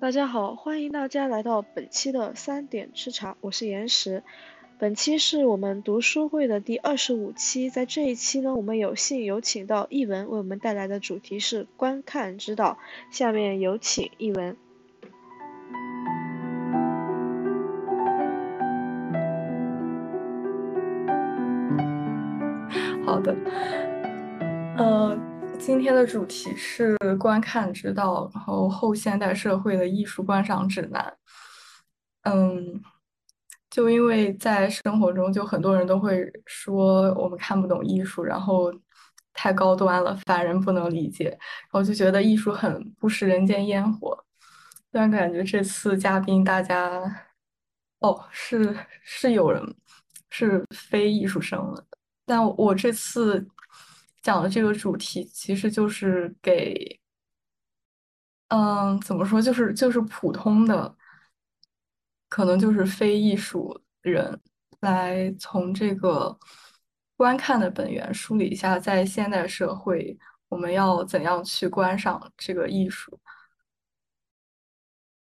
大家好，欢迎大家来到本期的三点吃茶，我是岩石。本期是我们读书会的第25期，在这一期呢，我们有幸有请到一文为我们带来的主题是观看之道。下面有请一文。好的，今天的主题是观看之道，然后后现代社会的艺术观赏指南。就因为在生活中，就很多人都会说我们看不懂艺术，然后太高端了，凡人不能理解，然后就觉得艺术很不食人间烟火。但感觉这次嘉宾大家，是有人是非艺术生了。但我这次讲的这个主题，其实就是给，怎么说，就是普通的。可能就是非艺术人来从这个观看的本源梳理一下，在现代社会我们要怎样去观赏这个艺术。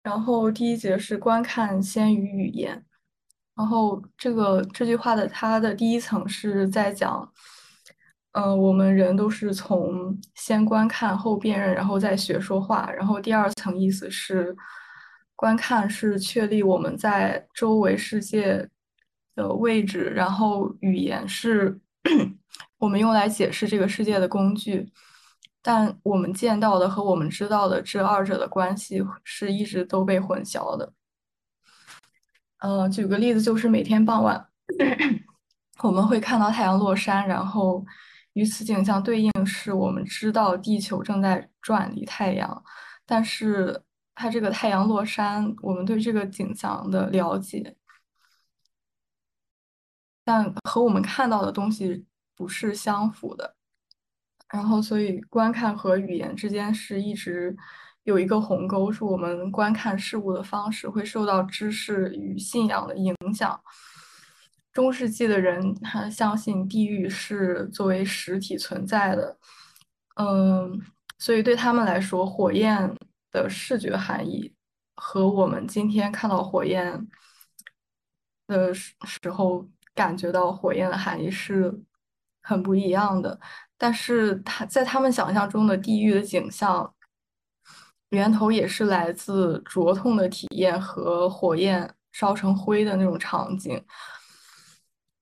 然后第一节是观看先于语言，然后这句话的它的第一层是在讲，我们人都是从先观看后辨认，然后再学说话。然后第二层意思是，观看是确立我们在周围世界的位置，然后语言是我们用来解释这个世界的工具，但我们见到的和我们知道的这二者的关系是一直都被混淆的。举个例子，就是每天傍晚我们会看到太阳落山，然后与此景象对应是我们知道地球正在转离太阳，但是它这个太阳落山，我们对这个景象的了解，但和我们看到的东西不是相符的。然后所以观看和语言之间是一直有一个鸿沟，是我们观看事物的方式会受到知识与信仰的影响。中世纪的人他相信地狱是作为实体存在的，所以对他们来说，火焰的视觉含义和我们今天看到火焰的时候感觉到火焰的含义是很不一样的。但是在他们想象中的地狱的景象，源头也是来自灼痛的体验和火焰烧成灰的那种场景。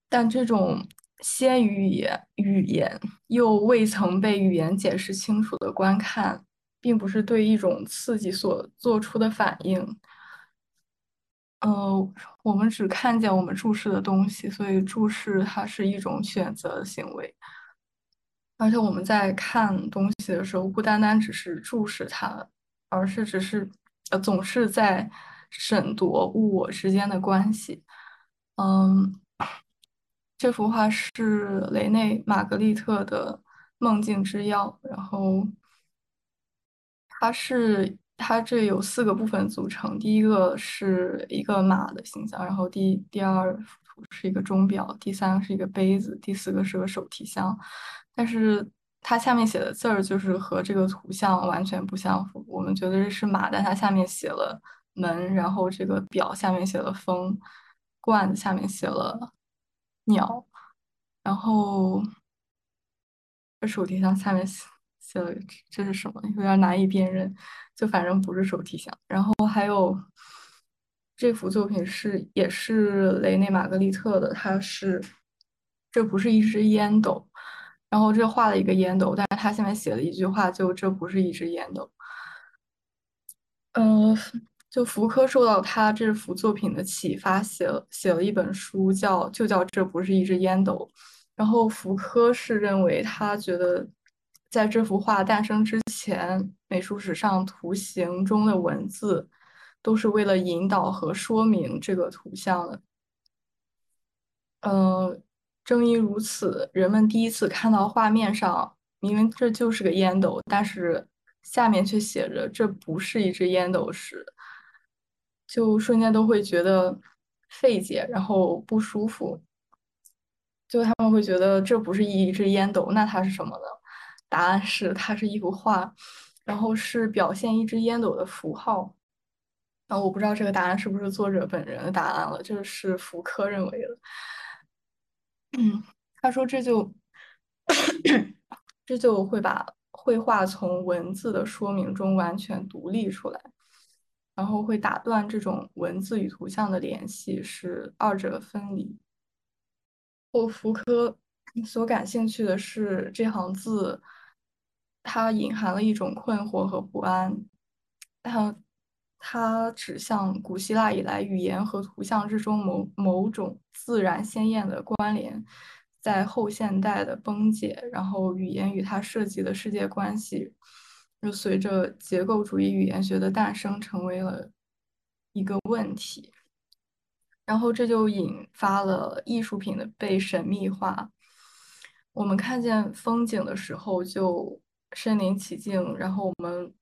但这种先于语言又未曾被语言解释清楚的观看，并不是对一种刺激所做出的反应。我们只看见我们注视的东西，所以注视它是一种选择的行为。而且我们在看东西的时候，不单单只是注视它，而是总是在审度物我之间的关系。这幅画是雷内·玛格丽特的《梦境之钥》，然后它这有4个部分组成。第一个是一个马的形象，然后第二幅是一个钟表，第三个是一个杯子，第四个是个手提箱。但是它下面写的字儿就是和这个图像完全不相符。我们觉得这是马，但它下面写了门，然后这个表下面写了风，罐子下面写了鸟，然后这手提箱下面写了这是什么，有点难以辨认，就反正不是手提箱。然后还有这幅作品也是雷内·玛格丽特的，这不是一只烟斗，然后这画了一个烟斗，但是他下面写了一句话，就这不是一只烟斗。就福柯受到他这幅作品的启发，写了一本书就叫这不是一只烟斗。然后福柯是认为，他觉得在这幅画诞生之前，美术史上图形中的文字都是为了引导和说明这个图像的。正因如此，人们第一次看到画面上明明这就是个烟斗，但是下面却写着这不是一只烟斗时，就瞬间都会觉得费解，然后不舒服。就他们会觉得这不是一只烟斗，那它是什么呢？答案是它是一幅画，然后是表现一只烟斗的符号。我不知道这个答案是不是作者本人的答案了，这是福柯认为的。他说这就会把绘画从文字的说明中完全独立出来，然后会打断这种文字与图像的联系，使二者分离。福柯所感兴趣的是这行字，它隐含了一种困惑和不安，它指向古希腊以来语言和图像之中某种自然鲜艳的关联在后现代的崩解，然后语言与它涉及的世界关系就随着结构主义语言学的诞生成为了一个问题，然后这就引发了艺术品的被神秘化。我们看见风景的时候就身临其境，然后我们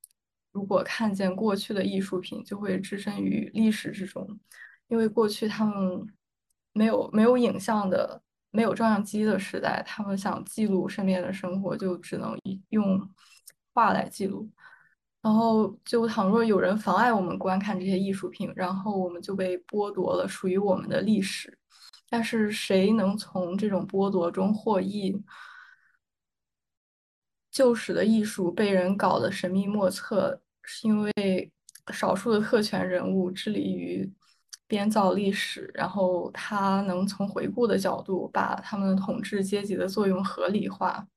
如果看见过去的艺术品就会置身于历史之中，因为过去他们没有影像的，没有照相机的时代，他们想记录身边的生活就只能用画来记录，然后就倘若有人妨碍我们观看这些艺术品，然后我们就被剥夺了属于我们的历史。但是谁能从这种剥夺中获益？旧时的艺术被人搞得神秘莫测，是因为少数的特权人物致力于编造历史，然后他能从回顾的角度把他们统治阶级的作用合理化，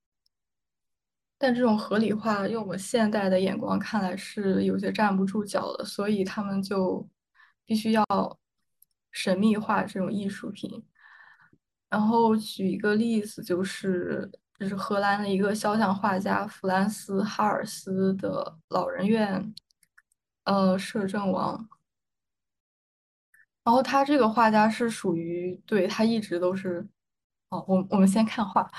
但这种合理化用我们现代的眼光看来是有些站不住脚的，所以他们就必须要神秘化这种艺术品。然后举一个例子，就是荷兰的一个肖像画家弗兰斯·哈尔斯的老人院摄政王，然后他这个画家是属于，对，他一直都是我们先看画，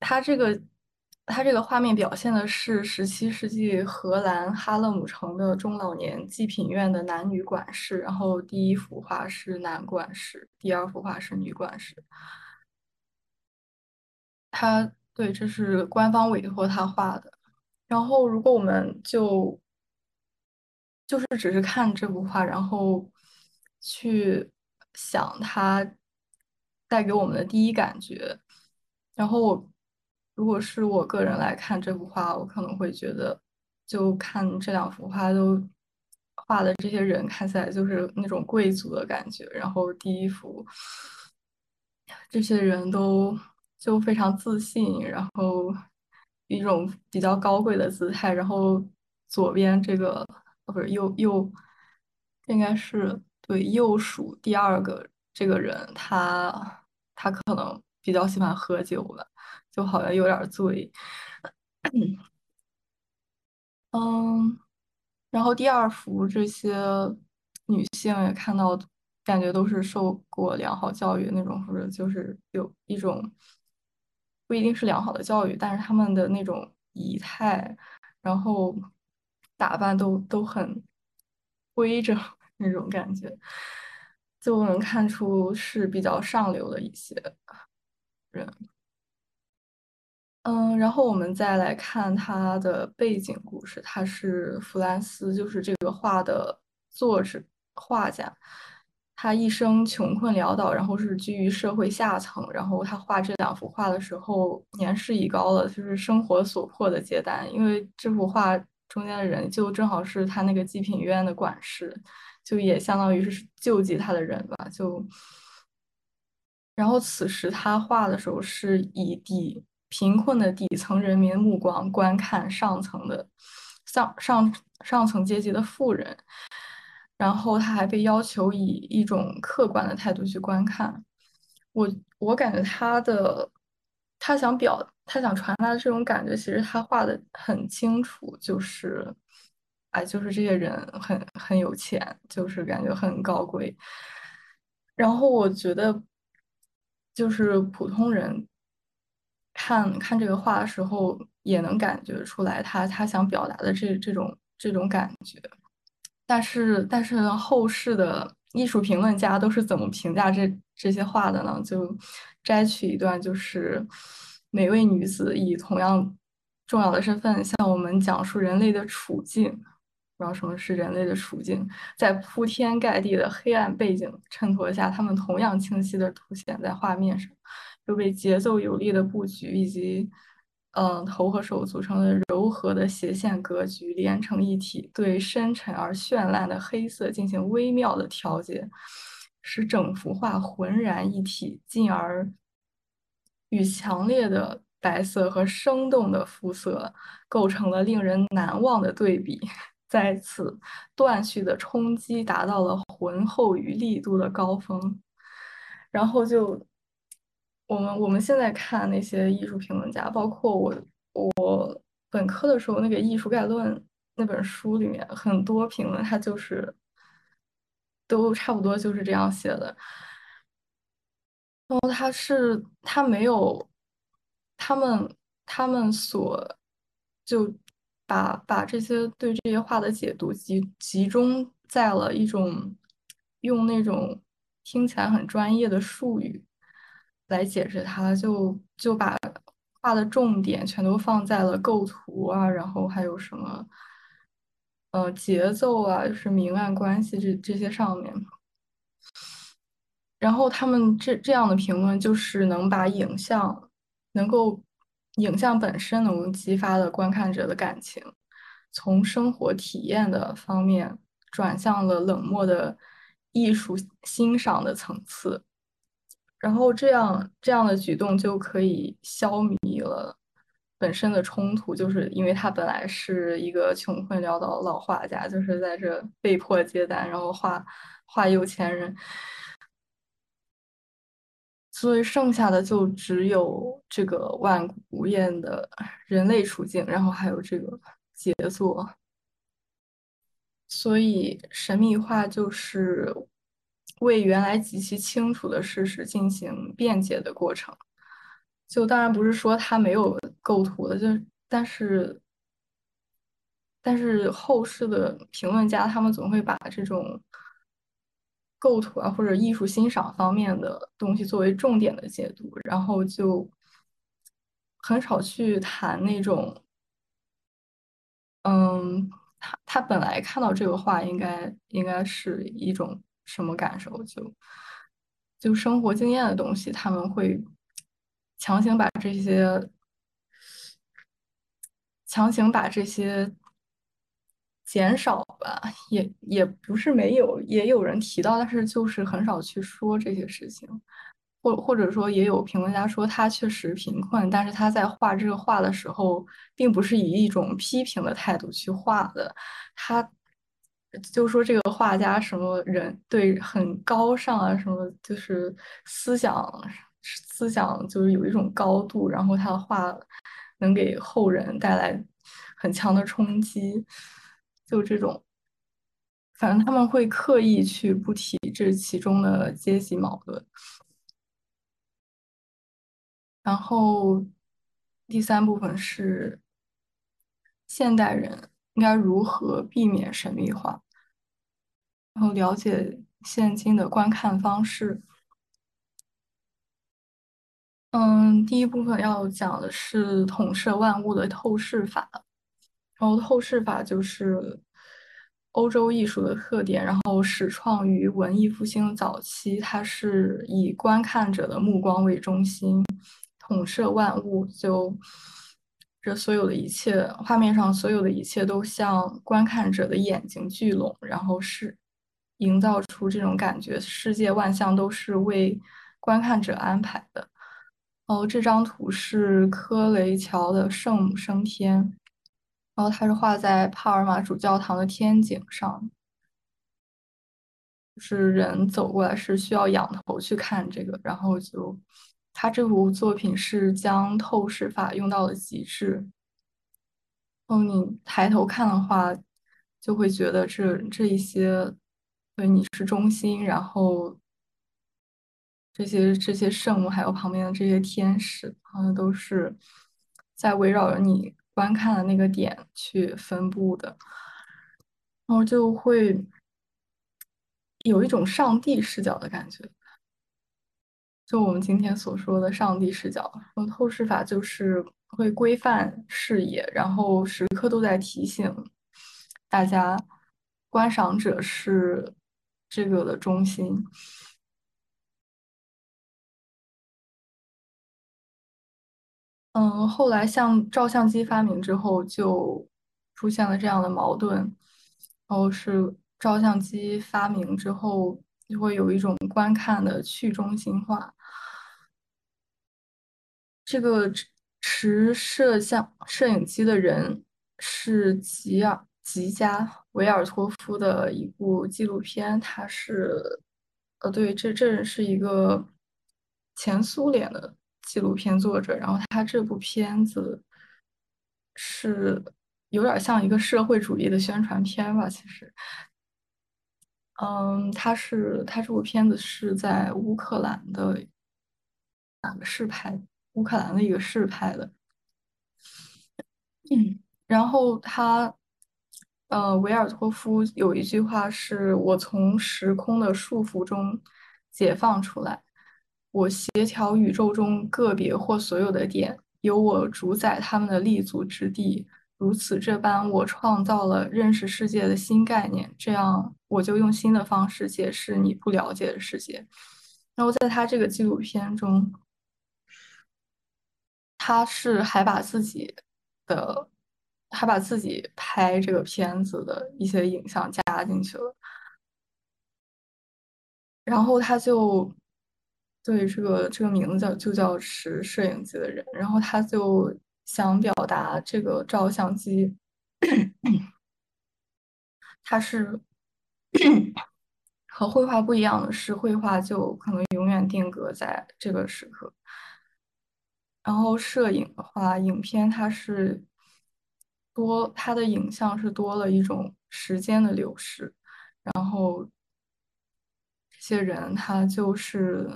他这个画面表现的是17世纪荷兰哈勒姆城的中老年济贫院的男女管事，然后第一幅画是男管事，第二幅画是女管事。他对，这是官方委托他画的。然后如果我们就是只是看这幅画，然后去想它带给我们的第一感觉，然后如果是我个人来看这幅画，我可能会觉得就看这两幅画都画的这些人看起来就是那种贵族的感觉，然后第一幅这些人都就非常自信，然后一种比较高贵的姿态，然后左边这个不是右应该是对右属第二个这个人，他可能比较喜欢喝酒吧，就好像有点醉然后第二幅这些女性也看到感觉都是受过良好教育那种，或者就是有一种不一定是良好的教育，但是他们的那种仪态，然后打扮都很规整那种感觉，就能看出是比较上流的一些人。然后我们再来看他的背景故事，他是弗兰斯，就是这个画的作者画家，他一生穷困潦倒，然后是居于社会下层，然后他画这两幅画的时候年事已高了，就是生活所迫的阶段，因为这幅画中间的人就正好是他那个济贫院的管事，就也相当于是救济他的人吧，然后此时他画的时候是以贫困的底层人民目光观看上层的上层阶级的富人，然后他还被要求以一种客观的态度去观看。我感觉他想传达的这种感觉，其实他画的很清楚，就是这些人很有钱，就是感觉很高贵。然后我觉得，就是普通人看这个画的时候，也能感觉出来他想表达的这种感觉。但是后世的艺术评论家都是怎么评价这些画的呢？就摘取一段，就是每位女子以同样重要的身份向我们讲述人类的处境，不知道什么是人类的处境，在铺天盖地的黑暗背景衬托下，它们同样清晰地凸显在画面上，又被节奏有力的布局以及头和手组成的柔和的斜线格局连成一体，对深沉而绚烂的黑色进行微妙的调节，使整幅画浑然一体，进而与强烈的白色和生动的肤色构成了令人难忘的对比。在此断续的冲击达到了浑厚与力度的高峰。然后就我们现在看那些艺术评论家，包括我本科的时候那个《艺术概论》那本书里面很多评论，它就是都差不多就是这样写的。然后他没有他们所就。把这些对这些画的解读集中在了一种用那种听起来很专业的术语来解释它，就把画的重点全都放在了构图啊，然后还有什么节奏啊，就是明暗关系这些上面。然后他们这样的评论就是能把影像本身能够激发的观看者的感情，从生活体验的方面转向了冷漠的艺术欣赏的层次，然后这样的举动就可以消弭了本身的冲突，就是因为他本来是一个穷困潦倒的老画家，就是在这被迫接单，然后画有钱人。所以剩下的就只有这个万古不厌的人类处境，然后还有这个杰作。所以神秘化就是为原来极其清楚的事实进行辩解的过程。就当然不是说它没有构图的，但是后世的评论家他们总会把这种构图啊，或者艺术欣赏方面的东西作为重点的解读，然后就很少去谈那种，他本来看到这个画应该是一种什么感受，就生活经验的东西，他们会强行把这些减少吧，也不是没有，也有人提到，但是就是很少去说这些事情，或者说也有评论家说他确实贫困，但是他在画这个画的时候，并不是以一种批评的态度去画的，他就说这个画家什么人对很高尚啊，什么就是思想就是有一种高度，然后他的画能给后人带来很强的冲击。就这种，反正他们会刻意去不提这其中的阶级矛盾。然后第三部分是现代人应该如何避免神秘化，然后了解现今的观看方式。第一部分要讲的是统摄万物的透视法。然后透视法就是欧洲艺术的特点，然后始创于文艺复兴早期，它是以观看者的目光为中心，统摄万物，就这所有的一切，画面上所有的一切都向观看者的眼睛聚拢，然后是营造出这种感觉，世界万象都是为观看者安排的。然后这张图是科雷乔的《圣母升天》。然后它是画在帕尔马主教堂的天井上，就是人走过来是需要仰头去看这个，然后就他这幅作品是将透视法用到了极致。你抬头看的话，就会觉得这一些对你是中心，然后这些圣母还有旁边的这些天使，好像都是在围绕着你观看的那个点去分布的，然后就会有一种上帝视角的感觉，就我们今天所说的上帝视角。然后透视法就是会规范视野，然后时刻都在提醒大家观赏者是这个的中心。后来像照相机发明之后，就出现了这样的矛盾，然后是照相机发明之后，就会有一种观看的去中心化。这个持摄影机的人是吉加维尔托夫的一部纪录片，他是对，这是一个前苏联的纪录片作者，然后他这部片子是有点像一个社会主义的宣传片吧，其实，他这部片子是在乌克兰的哪个市拍？乌克兰的一个市拍的，然后他，维尔托夫有一句话是：“我从时空的束缚中解放出来，我协调宇宙中个别或所有的点，由我主宰他们的立足之地。”如此这般，我创造了认识世界的新概念，这样我就用新的方式解释你不了解的世界。然后在他这个纪录片中，他是还把自己拍这个片子的一些影像加进去了，然后他就对这个名字就叫持摄影机的人，然后他就想表达这个照相机，它是和绘画不一样的是，绘画就可能永远定格在这个时刻，然后摄影的话，影片它的影像是多了一种时间的流逝，然后这些人他就是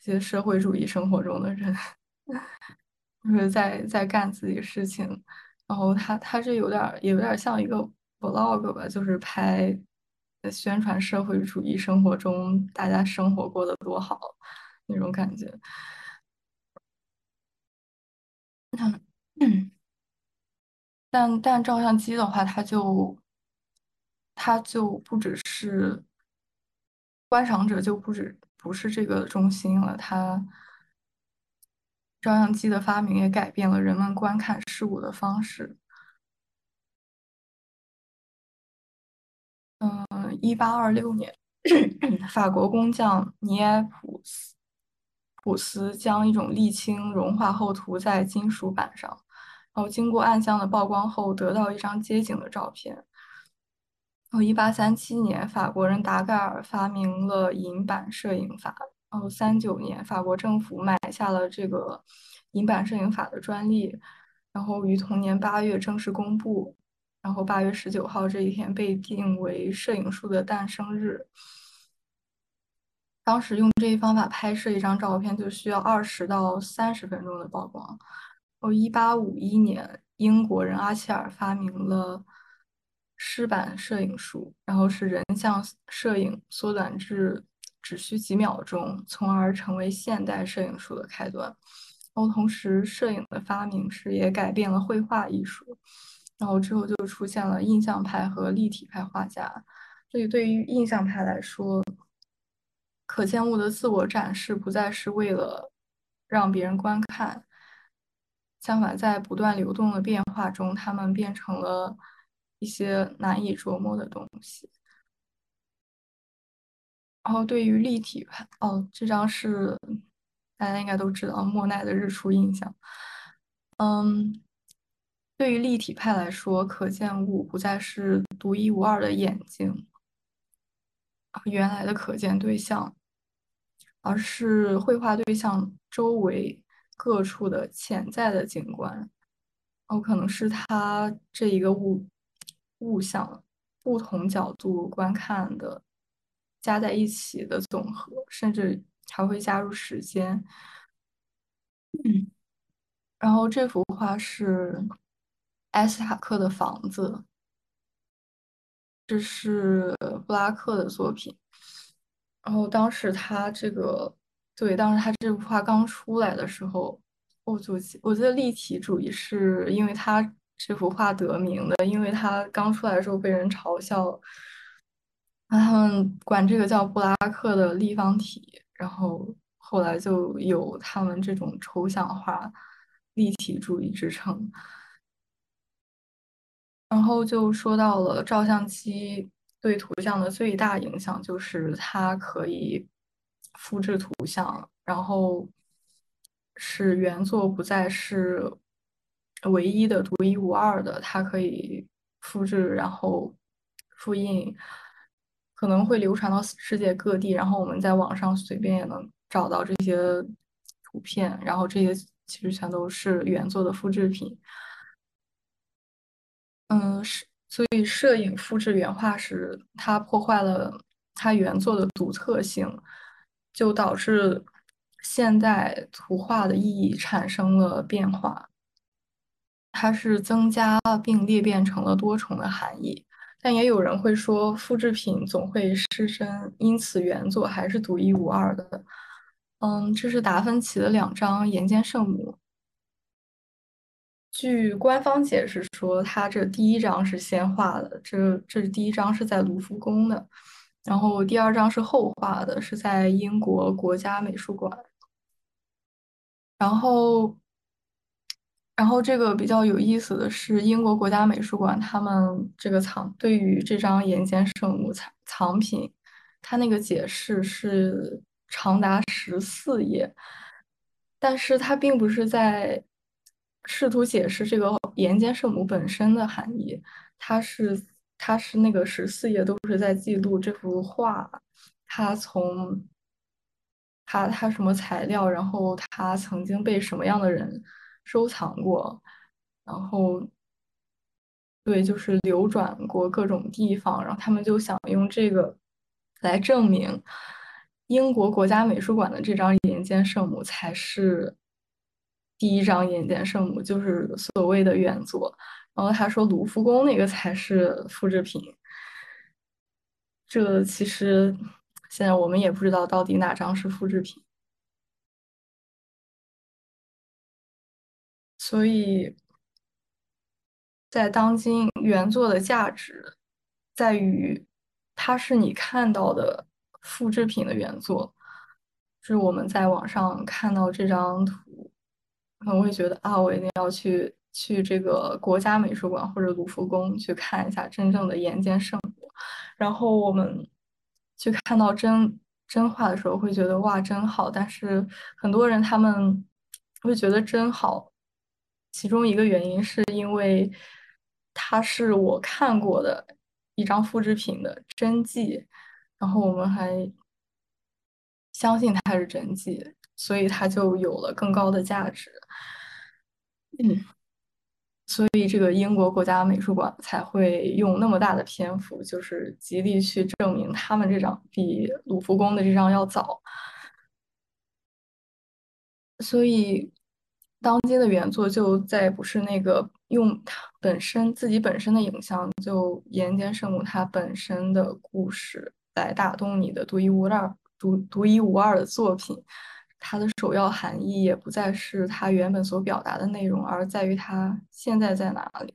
这些社会主义生活中的人。就是在干自己事情，然后他是有点像一个 vlog 吧，就是拍宣传社会主义生活中大家生活过得多好那种感觉。但照相机的话，它就不只是观赏者，就不是这个中心了，它。照相机的发明也改变了人们观看事物的方式。1826年，法国工匠尼埃普斯将一种沥青融化后涂在金属板上，然后经过暗箱的曝光后，得到一张街景的照片。然后1837年，法国人达盖尔发明了银版摄影法。然后39年，法国政府买下了这个银版摄影法的专利，然后于同年8月正式公布，然后8月19号这一天被定为摄影术的诞生日。当时用这一方法拍摄一张照片就需要20到30分钟的曝光。然后1851年，英国人阿切尔发明了湿版摄影术，然后使人像摄影缩短至只需几秒钟，从而成为现代摄影术的开端。然后同时摄影的发明也改变了绘画艺术，然后之后就出现了印象派和立体派画家。所以对于印象派来说，可见物的自我展示不再是为了让别人观看，相反在不断流动的变化中，他们变成了一些难以琢磨的东西。然后对于立体派，这张是大家应该都知道莫奈的《日出印象》。对于立体派来说，可见物不再是独一无二的眼睛，原来的可见对象，而是绘画对象周围各处的潜在的景观，然后可能是它这一个物象不同角度观看的。加在一起的总和，甚至还会加入时间。然后这幅画是埃斯塔克的房子，这是布拉克的作品。然后当时他这幅画刚出来的时候，我记得立体主义是因为他这幅画得名的，因为他刚出来的时候被人嘲笑，他们管这个叫布拉克的立方体，然后后来就有他们这种抽象化立体主义之称。然后就说到了照相机对图像的最大影响，就是它可以复制图像，然后使原作不再是唯一的、独一无二的，它可以复制，然后复印，可能会流传到世界各地。然后我们在网上随便也能找到这些图片，然后这些其实全都是原作的复制品。所以摄影复制原画时，它破坏了它原作的独特性，就导致现代图画的意义产生了变化。它是增加并裂变成了多重的含义，但也有人会说复制品总会失真，因此原作还是独一无二的。这是达芬奇的两张《岩间圣母》。据官方解释说，他这第一张是先画的，这第一张是在卢浮宫的，然后第二张是后画的，是在英国国家美术馆。然后这个比较有意思的是，英国国家美术馆他们这个对于这张《岩间圣母》藏品，它那个解释是长达14页，但是它并不是在试图解释这个《岩间圣母》本身的含义，它是那个14页都是在记录这幅画，它什么材料，然后它曾经被什么样的人收藏过，然后对，就是流转过各种地方，然后他们就想用这个来证明英国国家美术馆的这张《岩间圣母》才是第一张《岩间圣母》，就是所谓的原作。然后他说卢浮宫那个才是复制品，这其实现在我们也不知道到底哪张是复制品。所以在当今，原作的价值在于它是你看到的复制品的原作，就是我们在网上看到这张图，可能会觉得啊，我一定要去这个国家美术馆或者卢浮宫去看一下真正的岩间圣母，然后我们去看到真画的时候会觉得哇真好，但是很多人他们会觉得真好，其中一个原因是因为它是我看过的一张复制品的真迹，然后我们还相信它是真迹，所以它就有了更高的价值。所以这个英国国家美术馆才会用那么大的篇幅，就是极力去证明他们这张比卢浮宫的这张要早。所以当今的原作就再不是那个用它自己本身的影像，就岩间圣母它本身的故事来打动你的独一无二的作品，它的首要含义也不再是它原本所表达的内容，而在于它现在在哪里。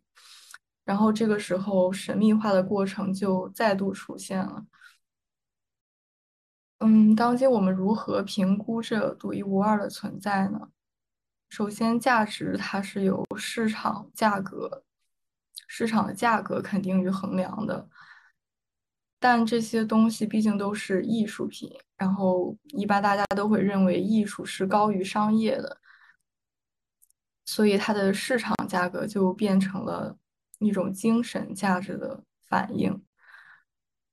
然后这个时候神秘化的过程就再度出现了。当今我们如何评估这独一无二的存在呢？首先，价值它是由市场的价格肯定与衡量的，但这些东西毕竟都是艺术品，然后一般大家都会认为艺术是高于商业的，所以它的市场价格就变成了一种精神价值的反应。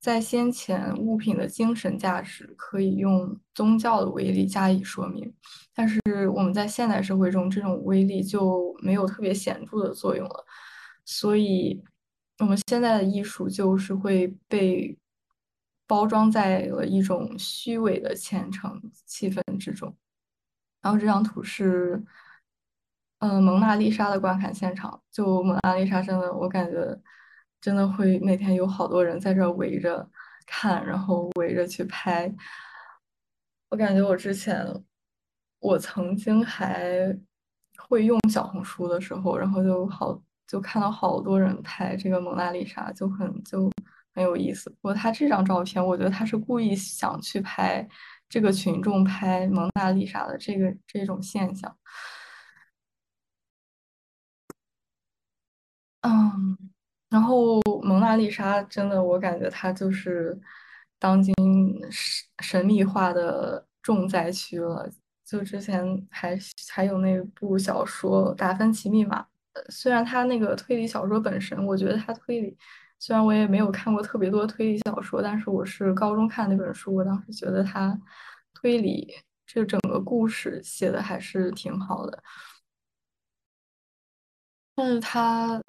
在先前，物品的精神价值可以用宗教的威力加以说明，但是我们在现代社会中，这种威力就没有特别显著的作用了，所以我们现在的艺术就是会被包装在了一种虚伪的虔诚气氛之中。然后这张图是蒙娜丽莎的观看现场，就蒙娜丽莎真的，我感觉真的会每天有好多人在这围着看，然后围着去拍。我感觉我曾经还会用小红书的时候，然后就好就看到好多人拍这个蒙娜丽莎，就很有意思。不过他这张照片，我觉得他是故意想去拍这个群众拍蒙娜丽莎的这种现象。然后蒙娜丽莎真的，我感觉她就是当今神秘化的重灾区了。就之前还有那部小说《达芬奇密码》，虽然它那个推理小说本身，我觉得它推理，虽然我也没有看过特别多推理小说，但是我是高中看那本书，我当时觉得它推理这整个故事写的还是挺好的，但是它。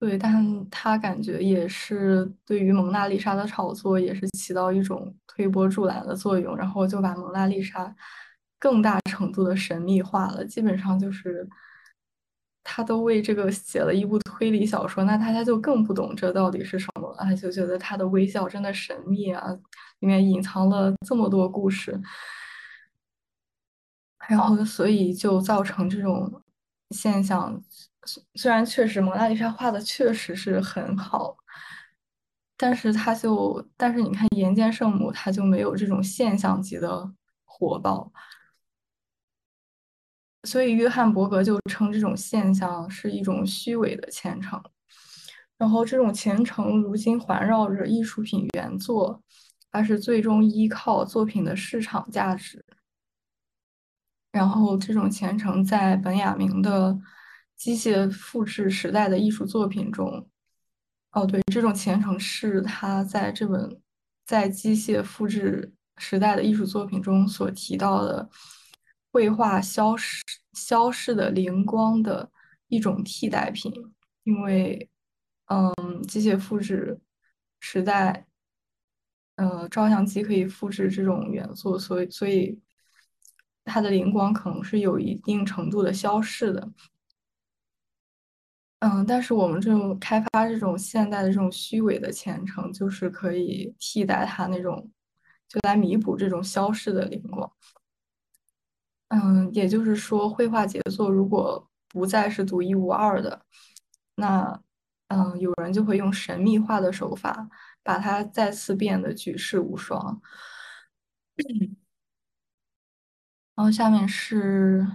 对，但他感觉也是对于蒙娜丽莎的炒作也是起到一种推波助澜的作用，然后就把蒙娜丽莎更大程度的神秘化了。基本上就是他都为这个写了一部推理小说，那大家就更不懂这到底是什么了，就觉得他的微笑真的神秘啊，里面隐藏了这么多故事，然后所以就造成这种现象。虽然确实蒙娜丽莎画的确实是很好，但是你看岩见圣母，她就没有这种现象级的火爆，所以约翰伯格就称这种现象是一种虚伪的虔诚。然后这种虔诚如今环绕着艺术品原作，它是最终依靠作品的市场价值。然后这种虔诚在本雅明的机械复制时代的艺术作品中，对，这种虔诚是他在这本在机械复制时代的艺术作品中所提到的绘画消逝的灵光的一种替代品。因为机械复制时代照相机可以复制这种元素，所以它的灵光可能是有一定程度的消逝的。但是我们这种开发这种现代的这种虚伪的虔诚，就是可以替代它那种，就来弥补这种消逝的灵光。也就是说，绘画杰作如果不再是独一无二的，那有人就会用神秘化的手法，把它再次变得举世无双。然后下面是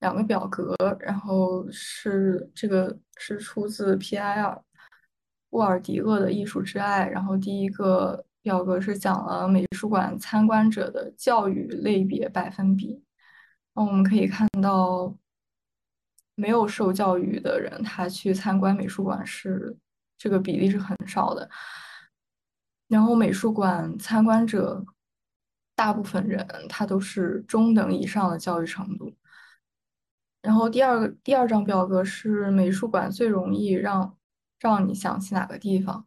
两个表格，然后是这个是出自皮埃尔·沃尔迪厄的《艺术之爱》，然后第一个表格是讲了美术馆参观者的教育类别百分比。我们可以看到，没有受教育的人，他去参观美术馆是这个比例是很少的。然后美术馆参观者大部分人他都是中等以上的教育程度。然后第二张表格是美术馆最容易让你想起哪个地方。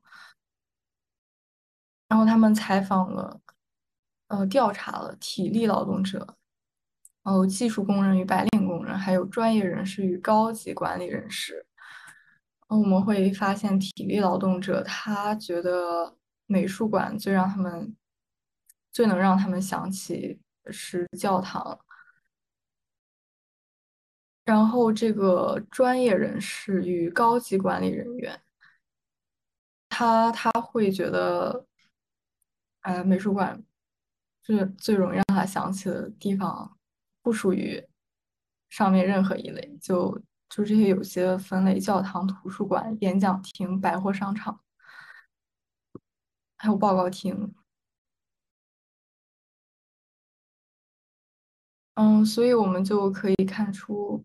然后他们采访了，调查了体力劳动者，然后技术工人与白领工人，还有专业人士与高级管理人士。我们会发现体力劳动者他觉得美术馆最能让他们想起是教堂。然后这个专业人士与高级管理人员，他会觉得，美术馆是最容易让他想起的地方，不属于上面任何一类，就这些有些分类：教堂、图书馆、演讲厅、百货商场，还有报告厅。所以我们就可以看出，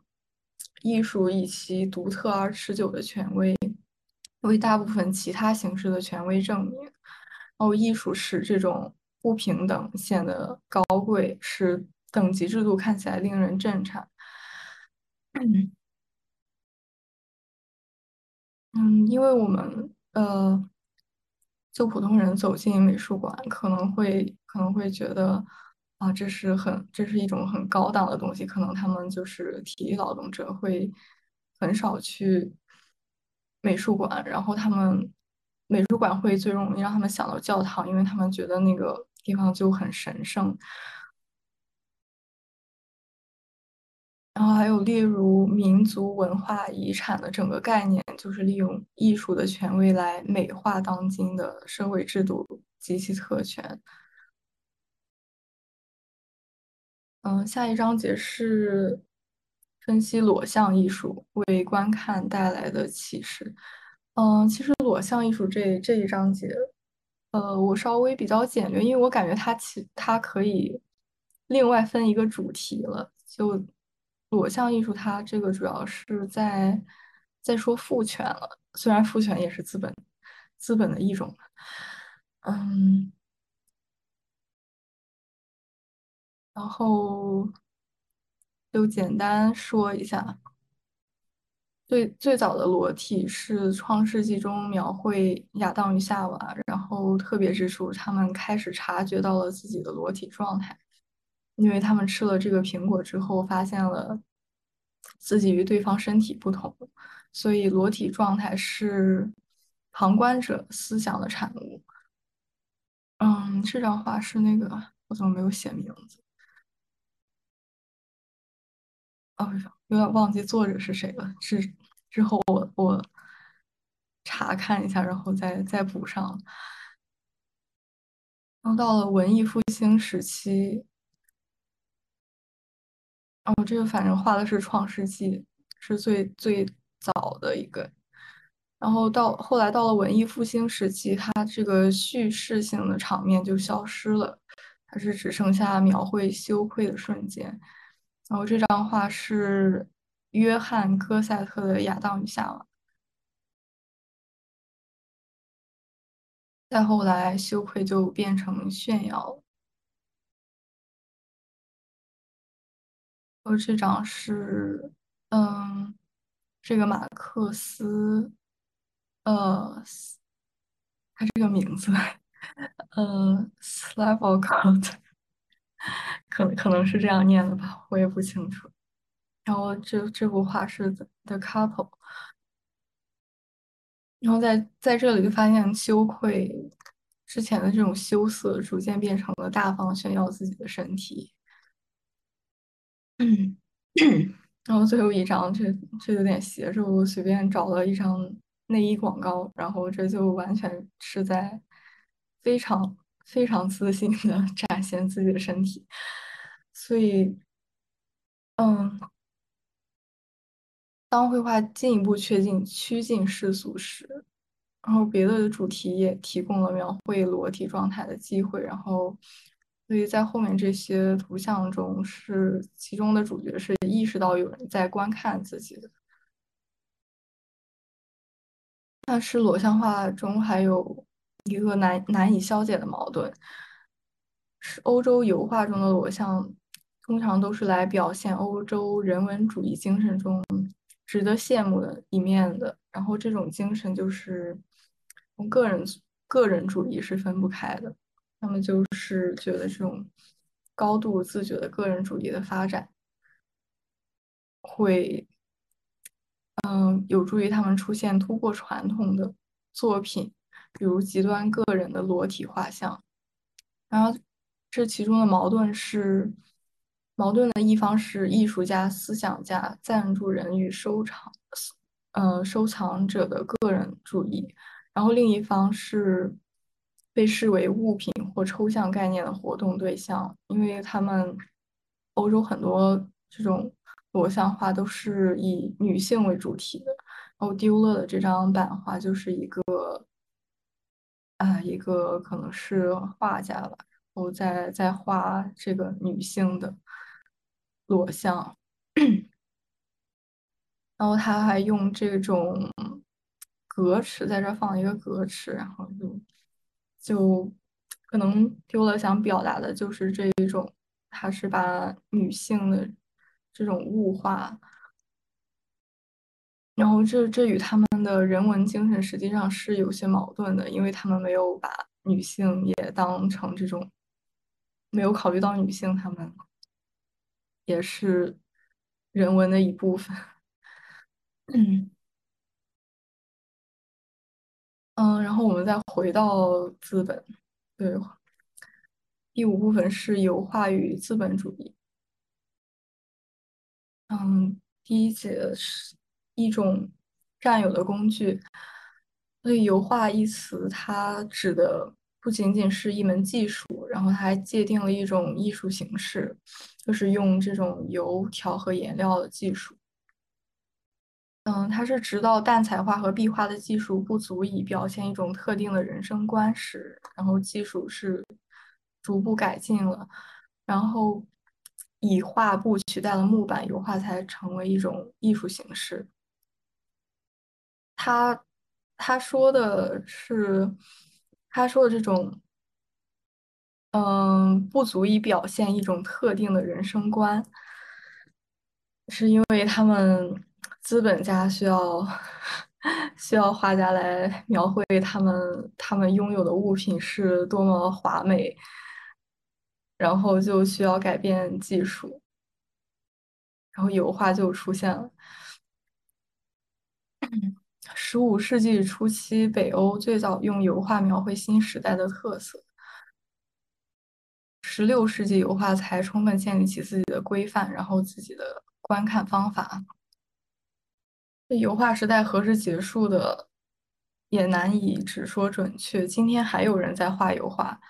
艺术以其独特而持久的权威，为大部分其他形式的权威证明。艺术使这种不平等显得高贵，使等级制度看起来令人震颤。因为我们就普通人走进美术馆，可能会觉得。这是一种很高档的东西，可能他们就是体力劳动者会很少去美术馆，然后他们美术馆会最容易让他们想到教堂，因为他们觉得那个地方就很神圣。然后还有例如民族文化遗产的整个概念，就是利用艺术的权威来美化当今的社会制度及其特权。下一章节是分析裸象艺术为观看带来的启示。其实裸象艺术这一章节，我稍微比较简略，因为我感觉它可以另外分一个主题了。就裸象艺术，它这个主要是在说父权了，虽然父权也是资本的一种。然后就简单说一下，最早的裸体是《创世纪》中描绘亚当与夏娃，然后特别之处，他们开始察觉到了自己的裸体状态，因为他们吃了这个苹果之后，发现了自己与对方身体不同，所以裸体状态是旁观者思想的产物。这张画是那个，我怎么没有写名字？有点忘记作者是谁了。之后我查看一下，然后再补上。然后到了文艺复兴时期，这个反正画的是《创世纪》，是最早的一个。然后后来到了文艺复兴时期，它这个叙事性的场面就消失了，它是只剩下描绘羞愧的瞬间。然后这张画是约翰·科塞特的《亚当与夏娃》。再后来，羞愧就变成炫耀了。然后这张是，这个马克思，他这个名字，斯拉夫克。可能是这样念的吧，我也不清楚。然后这幅画是 The Couple， 然后在这里就发现羞愧之前的这种羞涩逐渐变成了大方炫耀自己的身体。然后最后一张这有点邪，是我随便找了一张内衣广告，然后这就完全是在非常自信的展现自己的身体，所以，当绘画进一步趋近世俗时，然后别的主题也提供了描绘裸体状态的机会，然后，所以在后面这些图像中是其中的主角是意识到有人在观看自己的。但是裸象画中还有一个难以消解的矛盾，是欧洲油画中的裸象通常都是来表现欧洲人文主义精神中值得羡慕的一面的，然后这种精神就是从个人主义是分不开的，他们就是觉得这种高度自觉的个人主义的发展会有助于他们出现突破传统的作品，比如极端个人的裸体画像。然后这其中的矛盾的一方是艺术家、思想家、赞助人与收藏者的个人主义，然后另一方是被视为物品或抽象概念的活动对象，因为他们欧洲很多这种裸象画都是以女性为主体的。然后丢勒的这张版画就是一个可能是画家吧，然后在画这个女性的裸像然后他还用这种格尺，在这放一个格尺，然后就可能丢了想表达的就是这一种，他是把女性的这种物化，然后这与他们的人文精神实际上是有些矛盾的，因为他们没有把女性也当成这种，没有考虑到女性他们也是人文的一部分。然后我们再回到资本，对，第5部分是油画与资本主义。第一节是一种占有的工具，所以油画一词它指的不仅仅是一门技术，然后它还界定了一种艺术形式，就是用这种油调和颜料的技术。它是直到淡彩画和壁画的技术不足以表现一种特定的人生观时，然后技术是逐步改进了，然后以画布取代了木板，油画才成为一种艺术形式。他说的这种，不足以表现一种特定的人生观，是因为他们资本家需要画家来描绘他们拥有的物品是多么华美，然后就需要改变技术，然后油画就出现了。15世纪初期，北欧最早用油画描绘新时代的特色。16世纪，油画才充分建立起自己的规范，然后自己的观看方法。油画时代何时结束的，也难以只说准确。今天还有人在画油画，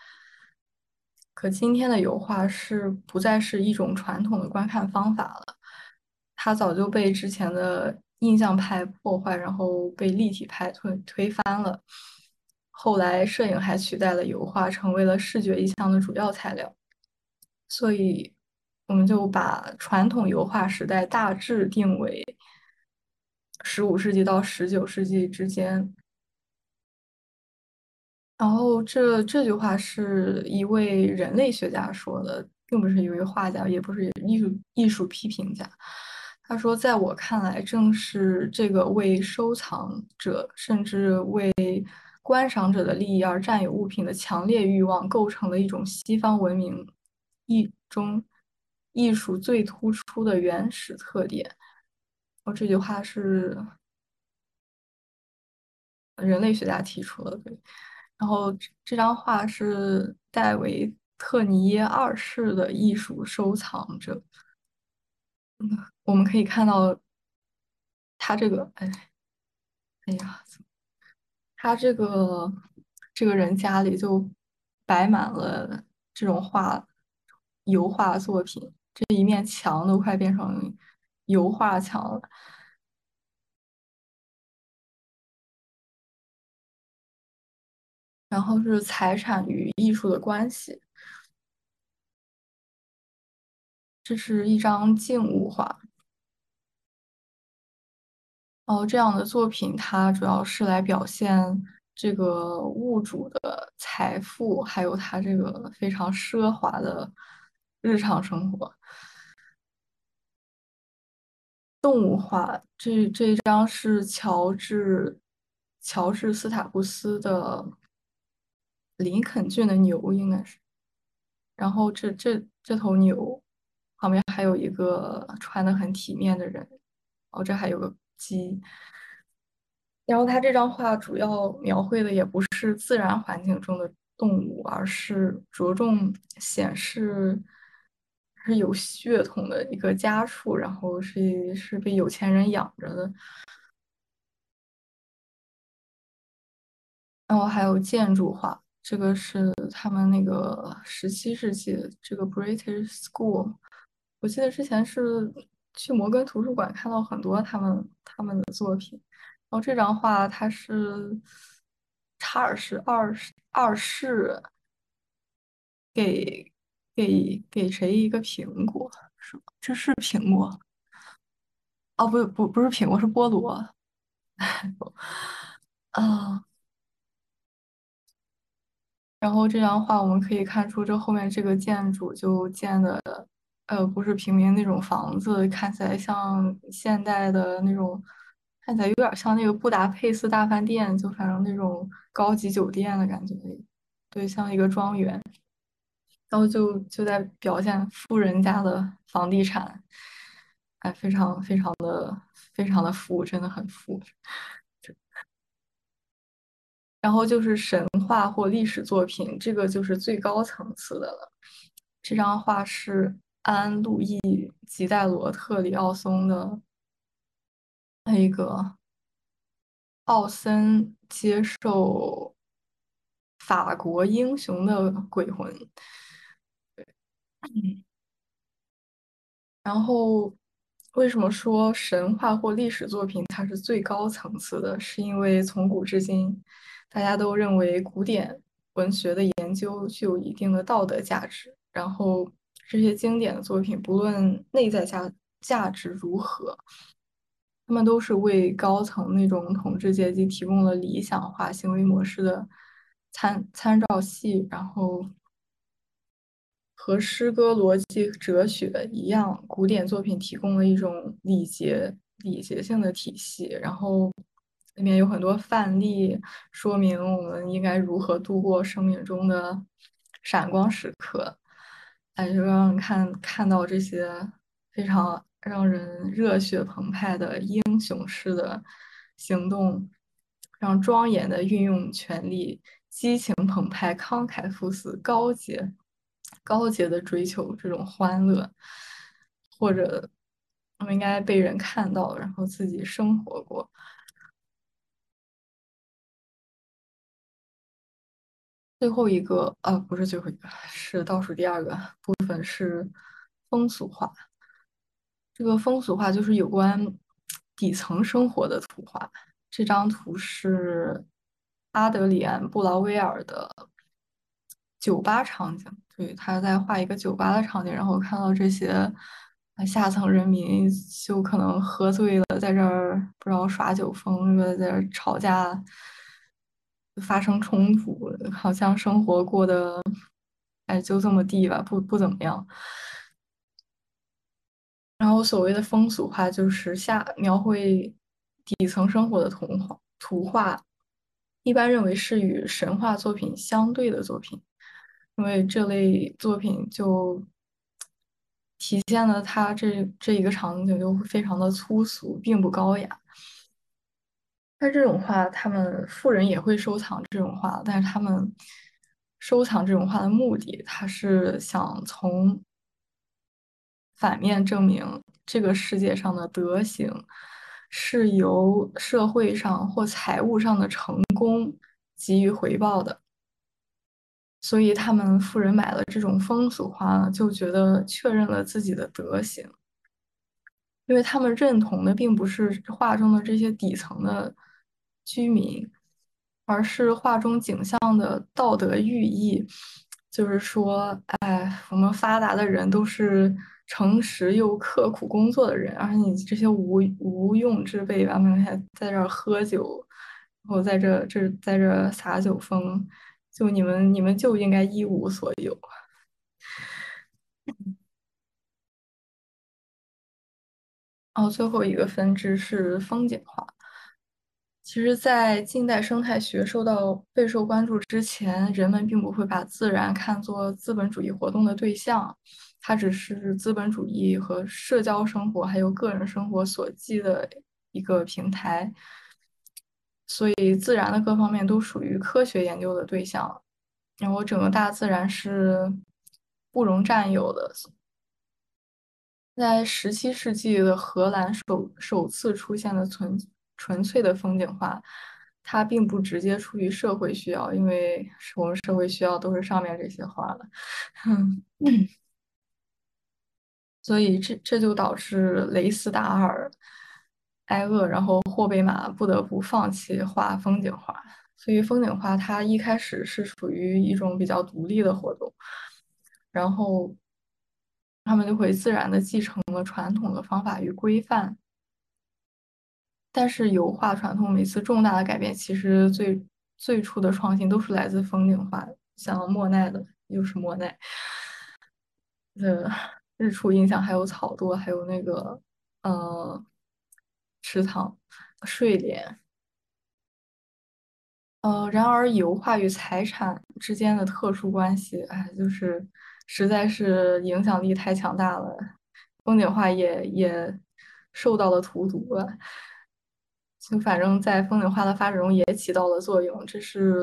可今天的油画是不再是一种传统的观看方法了，它早就被之前的印象派破坏，然后被立体派推翻了。后来摄影还取代了油画，成为了视觉意象的主要材料。所以我们就把传统油画时代大致定为15世纪到19世纪之间。然后这句话是一位人类学家说的，并不是一位画家，也不是艺术批评家。他说，在我看来，正是这个为收藏者甚至为观赏者的利益而占有物品的强烈欲望，构成了一种西方文明中艺术最突出的原始特点。这句话是人类学家提出的，对。然后这张画是戴维特尼耶2世的艺术收藏者。我们可以看到他这个他这个人家里就摆满了这种油画作品，这一面墙都快变成油画墙了。然后是财产与艺术的关系。这是一张静物画，这样的作品它主要是来表现这个物主的财富，还有他这个非常奢华的日常生活。动物画，这一张是乔治斯塔布斯的林肯郡的牛，应该是。然后这头牛旁边还有一个穿得很体面的人，这还有个鸡。然后他这张画主要描绘的也不是自然环境中的动物，而是着重显示是有血统的一个家畜，然后是被有钱人养着的。然后还有建筑画，这个是他们那个17世纪这个 British School。我记得之前是去摩根图书馆看到很多他们的作品。然后这张画它是查尔斯2世给谁一个苹果？是吧？这是苹果？哦，不是苹果，是菠萝。然后这张画我们可以看出，这后面这个建筑就建的。不是平民那种房子，看起来像现代的那种，看起来有点像那个布达佩斯大饭店，就反正那种高级酒店的感觉，对，像一个庄园。然后就在表现富人家的房地产，非常的富，真的很富。然后就是神话或历史作品，这个就是最高层次的了。这张画是安、路易、吉戴罗特、里奥松的那个奥森接受法国英雄的鬼魂，然后为什么说神话或历史作品它是最高层次的？是因为从古至今，大家都认为古典文学的研究具有一定的道德价值，然后这些经典的作品不论内在价值如何，他们都是为高层那种统治阶级提供了理想化行为模式的参照系，然后和诗歌逻辑哲学一样，古典作品提供了一种礼节性的体系，然后里面有很多范例说明我们应该如何度过生命中的闪光时刻，就让看到这些非常让人热血澎湃的英雄式的行动，让庄严的运用权力，激情澎湃，慷慨赴死，高洁的追求这种欢乐，或者我们应该被人看到，然后自己生活过。最后一个啊，不是最后一个，是倒数第二个部分是风俗画。这个风俗画就是有关底层生活的图画。这张图是阿德里安·布劳威尔的酒吧场景，对，他在画一个酒吧的场景，然后看到这些下层人民就可能喝醉了，在这儿不知道耍酒疯，在这儿吵架，发生冲突，好像生活过得就这么地吧，不怎么样。然后所谓的风俗画就是描绘底层生活的图画，一般认为是与神话作品相对的作品。因为这类作品就体现了它这一个场景就非常的粗俗，并不高雅。但这种画，他们富人也会收藏这种画，但是他们收藏这种画的目的，他是想从反面证明这个世界上的德行是由社会上或财务上的成功给予回报的。所以他们富人买了这种风俗画呢，就觉得确认了自己的德行，因为他们认同的并不是画中的这些底层的居民，而是画中景象的道德寓意，就是说，我们发达的人都是诚实又刻苦工作的人，而你这些无用之辈吧，在这儿喝酒，然后在这撒酒疯。就你们就应该一无所有。最后一个分支是风景画。其实在近代生态学备受关注之前，人们并不会把自然看作资本主义活动的对象，它只是资本主义和社交生活还有个人生活所寄的一个平台。所以自然的各方面都属于科学研究的对象，然后整个大自然是不容占有的。在17世纪的荷兰首次出现了纯粹的风景画，它并不直接出于社会需要，因为我们社会需要都是上面这些画了。所以这就导致雷斯达尔、挨饿，然后霍贝马不得不放弃画风景画。所以风景画它一开始是属于一种比较独立的活动，然后他们就会自然的继承了传统的方法与规范。但是油画传统每次重大的改变，其实最初的创新都是来自风景画，像莫奈日出印象，还有草垛，还有那个池塘、睡莲。然而油画与财产之间的特殊关系，就是实在是影响力太强大了，风景画也受到了荼毒了。就反正在风景画的发展中也起到了作用。这是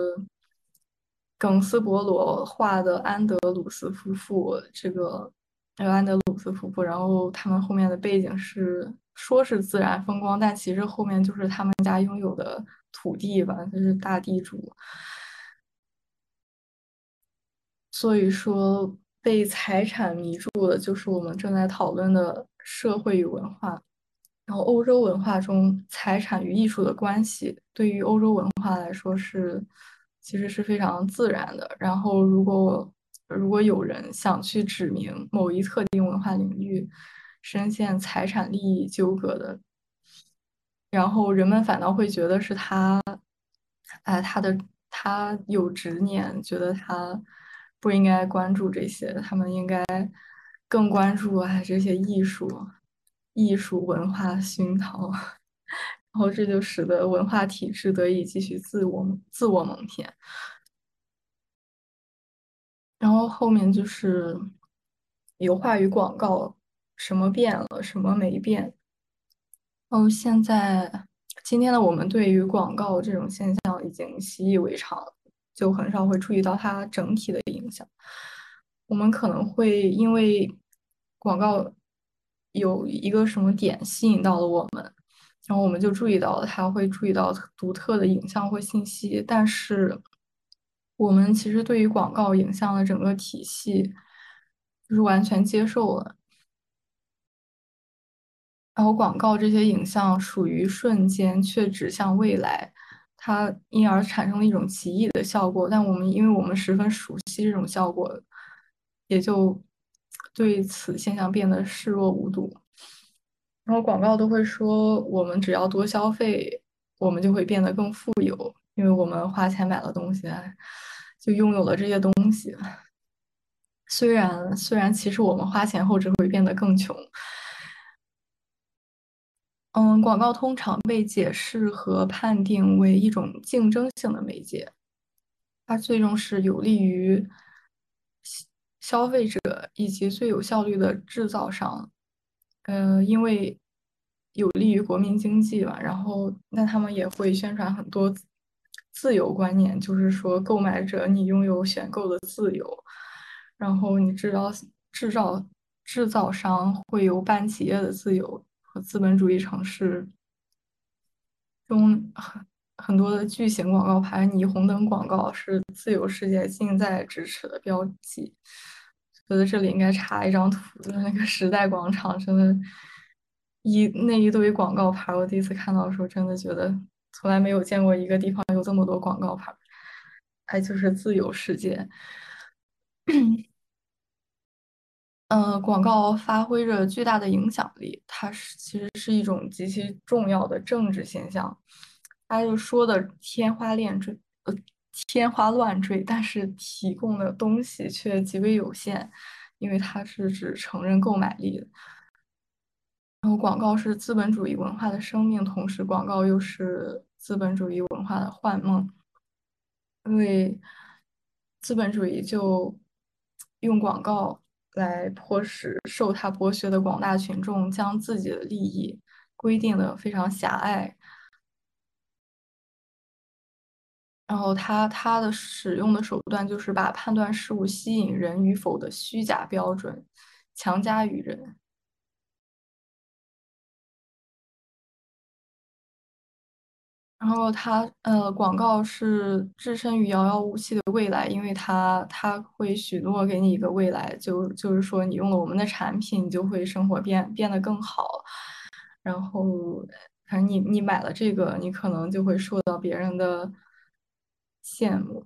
耿斯伯罗画的安德鲁斯夫妇这个安德鲁斯瀑布，然后他们后面的背景是说是自然风光，但其实后面就是他们家拥有的土地吧，就是大地主，所以说被财产迷住的就是我们正在讨论的社会与文化。然后欧洲文化中财产与艺术的关系，对于欧洲文化来说是其实是非常自然的。然后如果有人想去指明某一特定文化领域深陷财产利益纠葛的，然后人们反倒会觉得是他有执念，觉得他不应该关注这些，他们应该更关注这些艺术文化熏陶，然后这就使得文化体制得以继续自我蒙骗。然后后面就是油画与广告，什么变了，什么没变。现在今天的我们对于广告这种现象已经习以为常，就很少会注意到它整体的影响。我们可能会因为广告有一个什么点吸引到了我们，然后我们就注意到了它，会注意到独特的影像或信息，但是我们其实对于广告影像的整个体系就是完全接受了。然后广告这些影像属于瞬间却指向未来，它因而产生了一种奇异的效果，但因为我们十分熟悉这种效果，也就对此现象变得视若无睹。然后广告都会说我们只要多消费我们就会变得更富有，因为我们花钱买了东西就拥有了这些东西，虽然其实我们花钱后只会变得更穷。广告通常被解释和判定为一种竞争性的媒介，它最终是有利于消费者以及最有效率的制造商，因为有利于国民经济嘛。然后那他们也会宣传很多自由观念，就是说购买者你拥有选购的自由，然后你制造商会有办企业的自由，和资本主义城市中很多的巨型广告牌，霓虹灯广告是自由世界近在咫尺的标记。觉得这里应该插一张图，就是那个时代广场，真的那一堆广告牌，我第一次看到的时候真的觉得从来没有见过一个地方有这么多广告牌，就是自由世界。广告发挥着巨大的影响力，它其实是一种极其重要的政治现象。它就说的天花乱坠，但是提供的东西却极为有限，因为它是只承认购买力的。然后广告是资本主义文化的生命，同时广告又是资本主义文化的幻梦，因为资本主义就用广告来迫使受他剥削的广大群众将自己的利益规定的非常狭隘。然后他的使用的手段就是把判断事物吸引人与否的虚假标准强加于人。然后广告是置身于遥遥无期的未来，因为它会许诺给你一个未来，就是说你用了我们的产品，你就会生活变得更好。然后反正你买了这个，你可能就会受到别人的羡慕，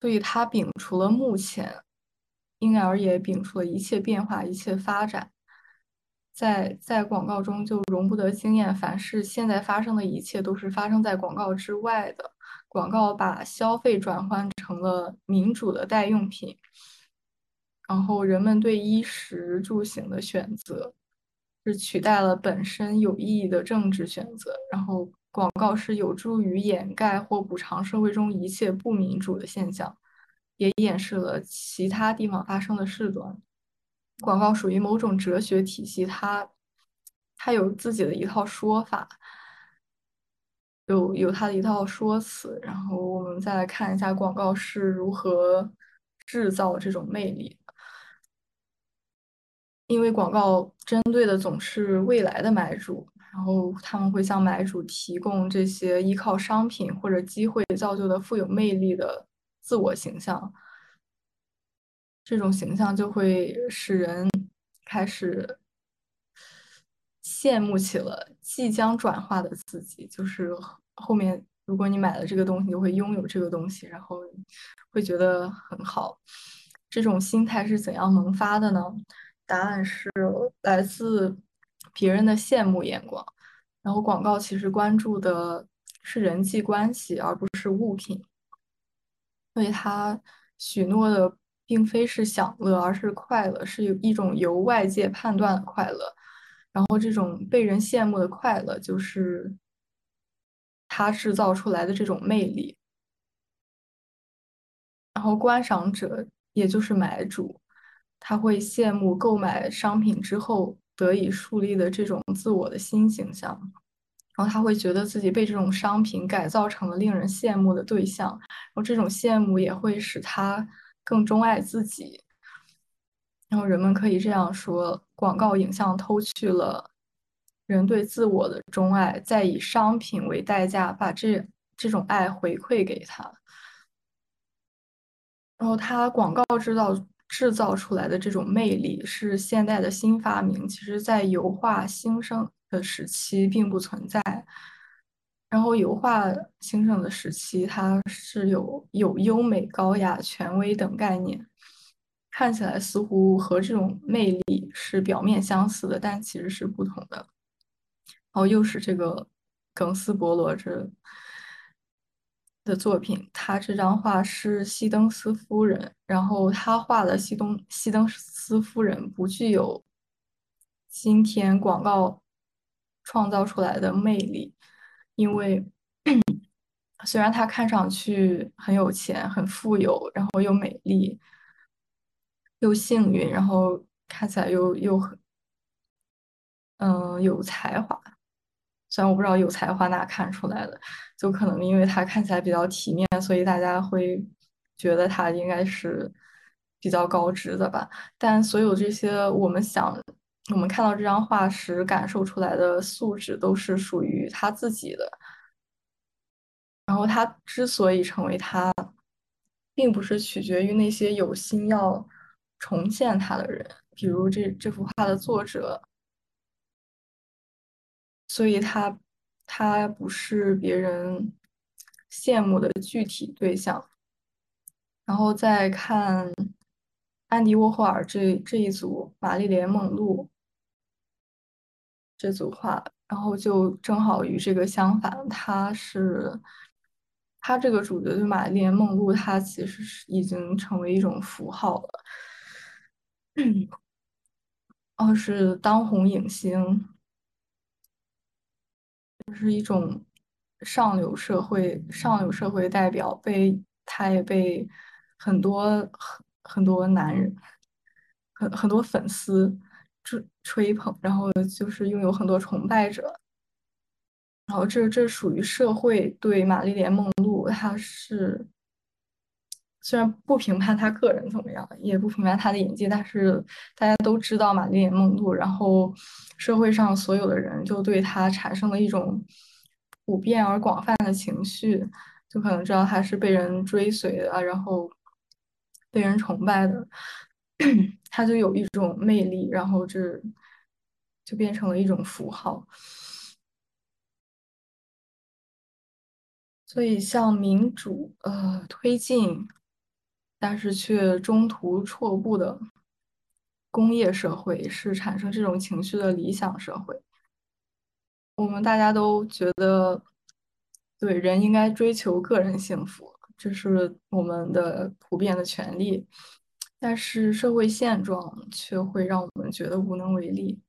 所以他摒除了目前，因而也摒除了一切变化，一切发展。在广告中就容不得经验，凡是现在发生的一切都是发生在广告之外的。广告把消费转换成了民主的代用品，然后人们对衣食住行的选择是取代了本身有意义的政治选择。然后广告是有助于掩盖或补偿社会中一切不民主的现象，也掩饰了其他地方发生的事端。广告属于某种哲学体系，它有自己的一套说法，有它的一套说辞。然后我们再来看一下广告是如何制造这种魅力，因为广告针对的总是未来的买主，然后他们会向买主提供这些依靠商品或者机会造就的富有魅力的自我形象，这种形象就会使人开始羡慕起了即将转化的自己，就是后面如果你买了这个东西，就会拥有这个东西，然后会觉得很好。这种心态是怎样萌发的呢？答案是来自别人的羡慕眼光。然后广告其实关注的是人际关系，而不是物品，所以它许诺的并非是享乐，而是快乐，是一种由外界判断的快乐。然后这种被人羡慕的快乐，就是他制造出来的这种魅力，然后观赏者也就是买主，他会羡慕购买商品之后得以树立的这种自我的新形象，然后他会觉得自己被这种商品改造成了令人羡慕的对象，然后这种羡慕也会使他更钟爱自己。然后人们可以这样说，广告影像偷去了人对自我的钟爱，再以商品为代价把这种爱回馈给他。然后他广告制造出来的这种魅力是现代的新发明，其实在油画兴盛的时期并不存在。然后油画兴盛的时期，它是有优美、高雅、权威等概念，看起来似乎和这种魅力是表面相似的，但其实是不同的。然后又是这个耿斯伯罗这的作品，他这张画是西登斯夫人，然后他画的西登斯夫人不具有今天广告创造出来的魅力，因为虽然他看上去很有钱、很富有，然后又美丽又幸运，然后看起来又很有才华，虽然我不知道有才华哪看出来的，就可能因为他看起来比较体面，所以大家会觉得他应该是比较高知的吧。但所有这些我们看到这张画时感受出来的素质都是属于他自己的。然后他之所以成为他，并不是取决于那些有心要重现他的人，比如这幅画的作者。所以他不是别人羡慕的具体对象。然后再看安迪沃霍尔这一组玛丽莲梦露这组画，然后就正好与这个相反，他这个主角对玛丽莲梦露，他其实是已经成为一种符号了，是当红影星，就是一种上流社会代表，他也被很多男人、很多粉丝吹捧，然后就是拥有很多崇拜者。然后这属于社会对玛丽莲梦露，他是虽然不评判他个人怎么样，也不评判他的演技，但是大家都知道玛丽莲梦露，然后社会上所有的人就对他产生了一种普遍而广泛的情绪，就可能知道他是被人追随的，然后被人崇拜的，他就有一种魅力，然后这就变成了一种符号。所以向民主推进，但是却中途辍步的工业社会是产生这种情绪的理想社会。我们大家都觉得，对，人应该追求个人幸福，这是我们的普遍的权利，但是社会现状却会让我们觉得无能为力，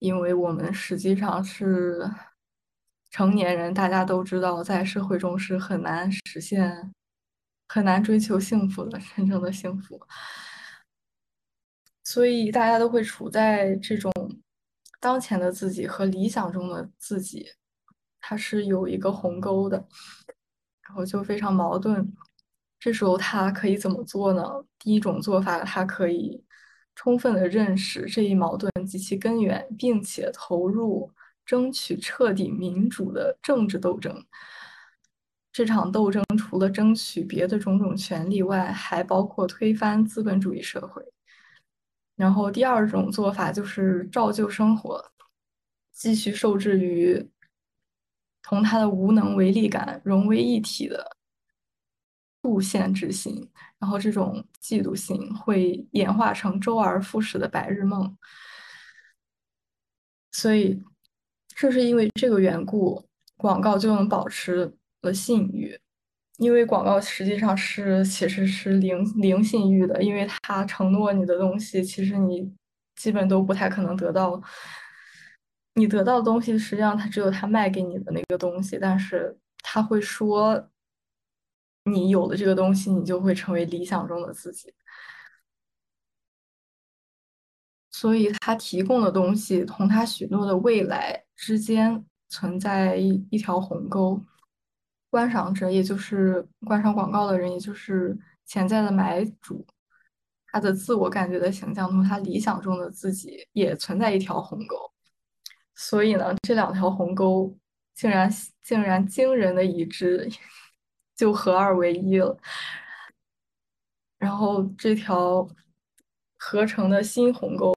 因为我们实际上是成年人，大家都知道在社会中是很难实现，很难追求幸福的，真正的幸福。所以大家都会处在这种当前的自己和理想中的自己，它是有一个鸿沟的，然后就非常矛盾。这时候他可以怎么做呢？第一种做法，他可以充分的认识这一矛盾及其根源，并且投入争取彻底民主的政治斗争。这场斗争除了争取别的种种权利外，还包括推翻资本主义社会。然后第二种做法就是照旧生活，继续受制于同他的无能为力感融为一体的妒羡之心，然后这种嫉妒心会演化成周而复始的白日梦。所以正是因为这个缘故，广告就能保持了信誉，因为广告实际上是其实是零信誉的，因为它承诺你的东西，其实你基本都不太可能得到。你得到的东西实际上它只有它卖给你的那个东西，但是它会说你有了这个东西，你就会成为理想中的自己。所以它提供的东西同它许诺的未来之间存在一条鸿沟。观赏者也就是观赏广告的人，也就是潜在的买主，他的自我感觉的形象同他理想中的自己也存在一条鸿沟。所以呢，这两条鸿沟竟然惊人的一致，就合二为一了。然后这条合成的新鸿沟，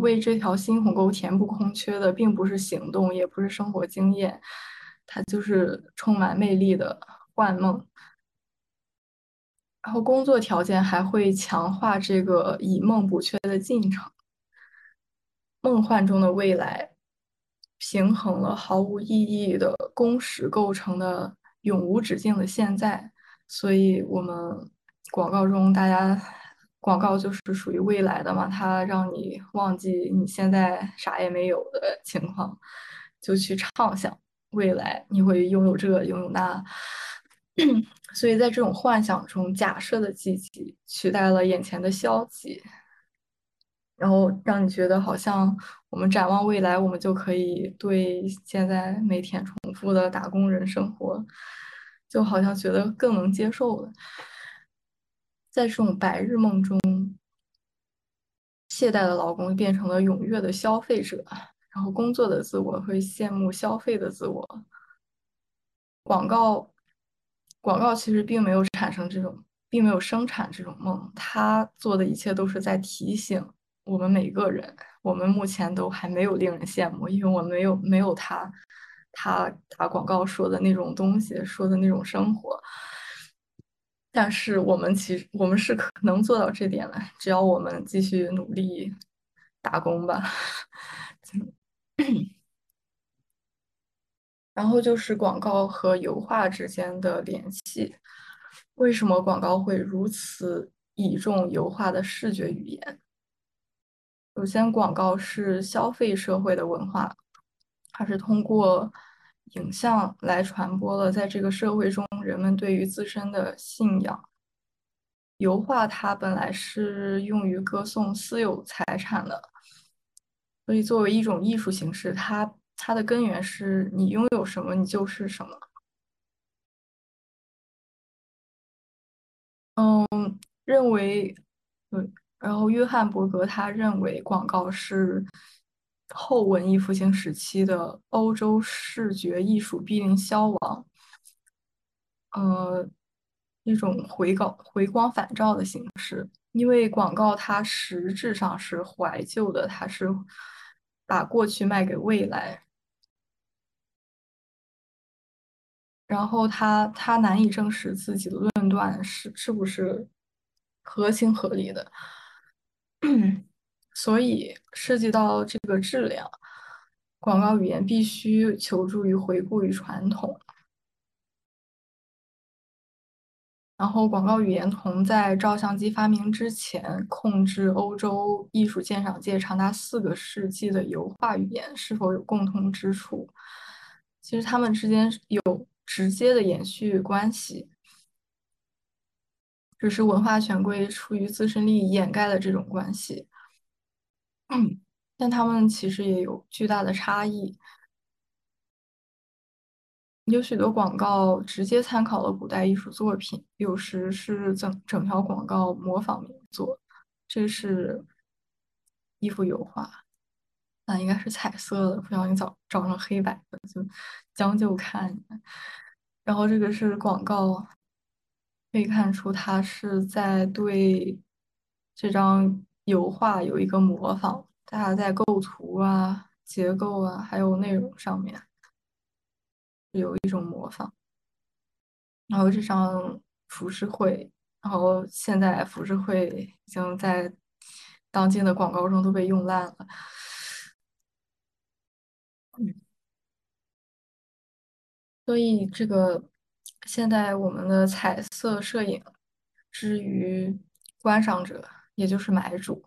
为这条新鸿沟填补空缺的并不是行动，也不是生活经验，它就是充满魅力的幻梦。然后工作条件还会强化这个以梦补缺的进程。梦幻中的未来平衡了毫无意义的工时构成的永无止境的现在。所以我们广告中，大家广告就是属于未来的嘛，它让你忘记你现在啥也没有的情况，就去畅想未来你会拥有这个拥有那所以在这种幻想中，假设的积极取代了眼前的消极，然后让你觉得好像我们展望未来，我们就可以对现在每天重复的打工人生活就好像觉得更能接受了。在这种白日梦中，懈怠的劳工变成了踊跃的消费者，然后工作的自我会羡慕消费的自我。广告其实并没有生产这种梦，它做的一切都是在提醒我们每个人，我们目前都还没有令人羡慕，因为我们没有他打广告说的那种东西，说的那种生活。但是我们是可能做到这点的，只要我们继续努力打工吧。然后就是广告和油画之间的联系。为什么广告会如此倚重油画的视觉语言？首先，广告是消费社会的文化，它是通过影像来传播了在这个社会中人们对于自身的信仰。油画它本来是用于歌颂私有财产的，所以作为一种艺术形式，它的根源是你拥有什么，你就是什么。认为，然后约翰伯格他认为广告是后文艺复兴时期的欧洲视觉艺术濒临消亡，一种回光返照的形式。因为广告它实质上是怀旧的，它是把过去卖给未来，然后它难以证实自己的论断是不是合情合理的。所以涉及到这个质量，广告语言必须求助于回顾与传统。然后广告语言同在照相机发明之前控制欧洲艺术鉴赏界长达4个世纪的油画语言是否有共同之处？其实它们之间有直接的延续关系，只是文化权贵出于自身利益掩盖了这种关系。但他们其实也有巨大的差异。有许多广告直接参考了古代艺术作品，有时是整条广告模仿名作。这是一幅油画，应该是彩色的，不小心找上黑白的，就将就看。然后这个是广告，可以看出它是在对这张油画有一个模仿，它在构图啊、结构啊，还有内容上面。有一种模仿，然后这张浮世绘，然后现在浮世绘已经在当今的广告中都被用烂了。所以这个现在我们的彩色摄影之于观赏者，也就是买主，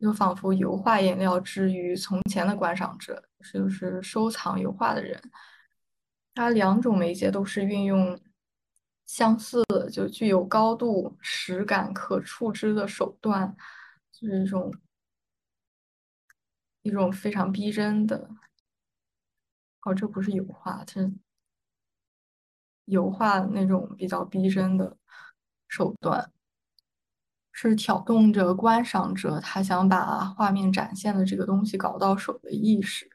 就仿佛油画颜料之于从前的观赏者，就是收藏油画的人。它两种媒介都是运用相似的，就具有高度实感可触之的手段，就是一种非常逼真的。哦，这不是油画，这是油画那种比较逼真的手段，是挑动着观赏者他想把画面展现的这个东西搞到手的意识。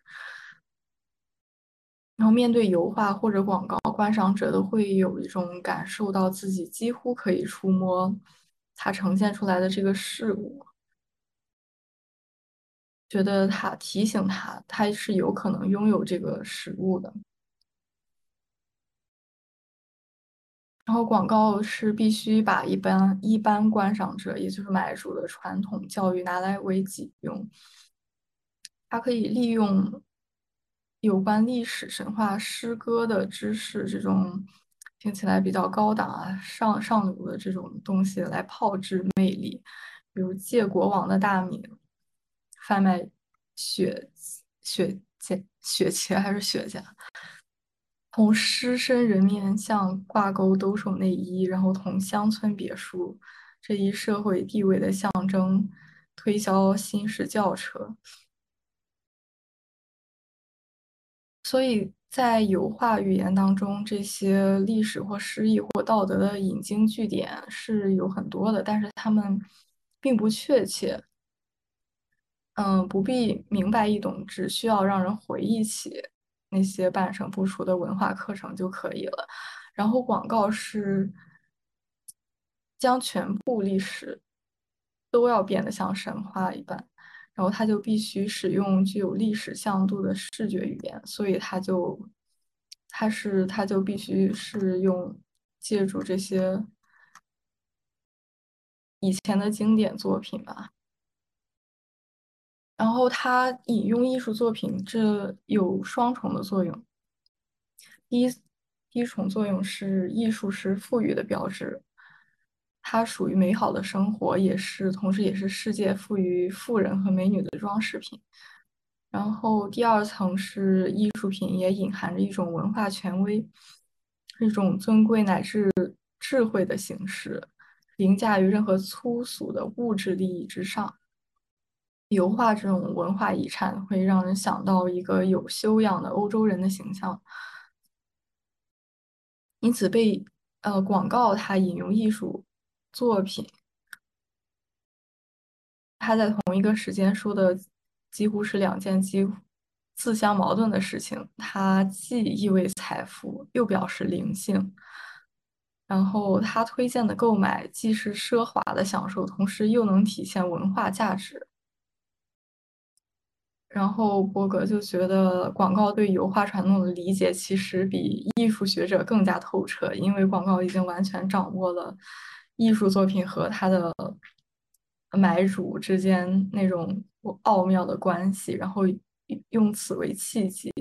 然后面对油画或者广告，观赏者都会有一种感受到自己几乎可以触摸它呈现出来的这个事物，觉得它提醒他，他是有可能拥有这个实物的。然后广告是必须把一般观赏者，也就是买主的传统教育拿来为己用，它可以利用有关历史、神话、诗歌的知识，这种听起来比较高档啊、上流的这种东西来炮制魅力，比如借国王的大名贩卖雪茄还是雪茄，同狮身人面像挂钩兜售内衣，然后同乡村别墅这一社会地位的象征推销新式轿车。所以在油画语言当中，这些历史或诗意或道德的引经据典是有很多的，但是他们并不确切，不必明白易懂，只需要让人回忆起那些半生不熟的文化课程就可以了。然后广告是将全部历史都要变得像神话一般，然后它就必须使用具有历史向度的视觉语言，所以它就必须是用借助这些以前的经典作品吧。然后它引用艺术作品，这有双重的作用。第一重作用是艺术是富裕的标志，它属于美好的生活，同时也是世界赋予富人和美女的装饰品。然后第二层是艺术品也隐含着一种文化权威，一种尊贵乃至智慧的形式，凌驾于任何粗俗的物质利益之上。油画这种文化遗产会让人想到一个有修养的欧洲人的形象，因此被广告它引用艺术作品，他在同一个时间说的几乎是两件几乎自相矛盾的事情，它既意味财富，又表示灵性。然后他推荐的购买既是奢华的享受，同时又能体现文化价值。然后伯格就觉得广告对油画传统的理解其实比艺术学者更加透彻，因为广告已经完全掌握了艺术作品和它的买主之间那种奥妙的关系，然后用此为契机，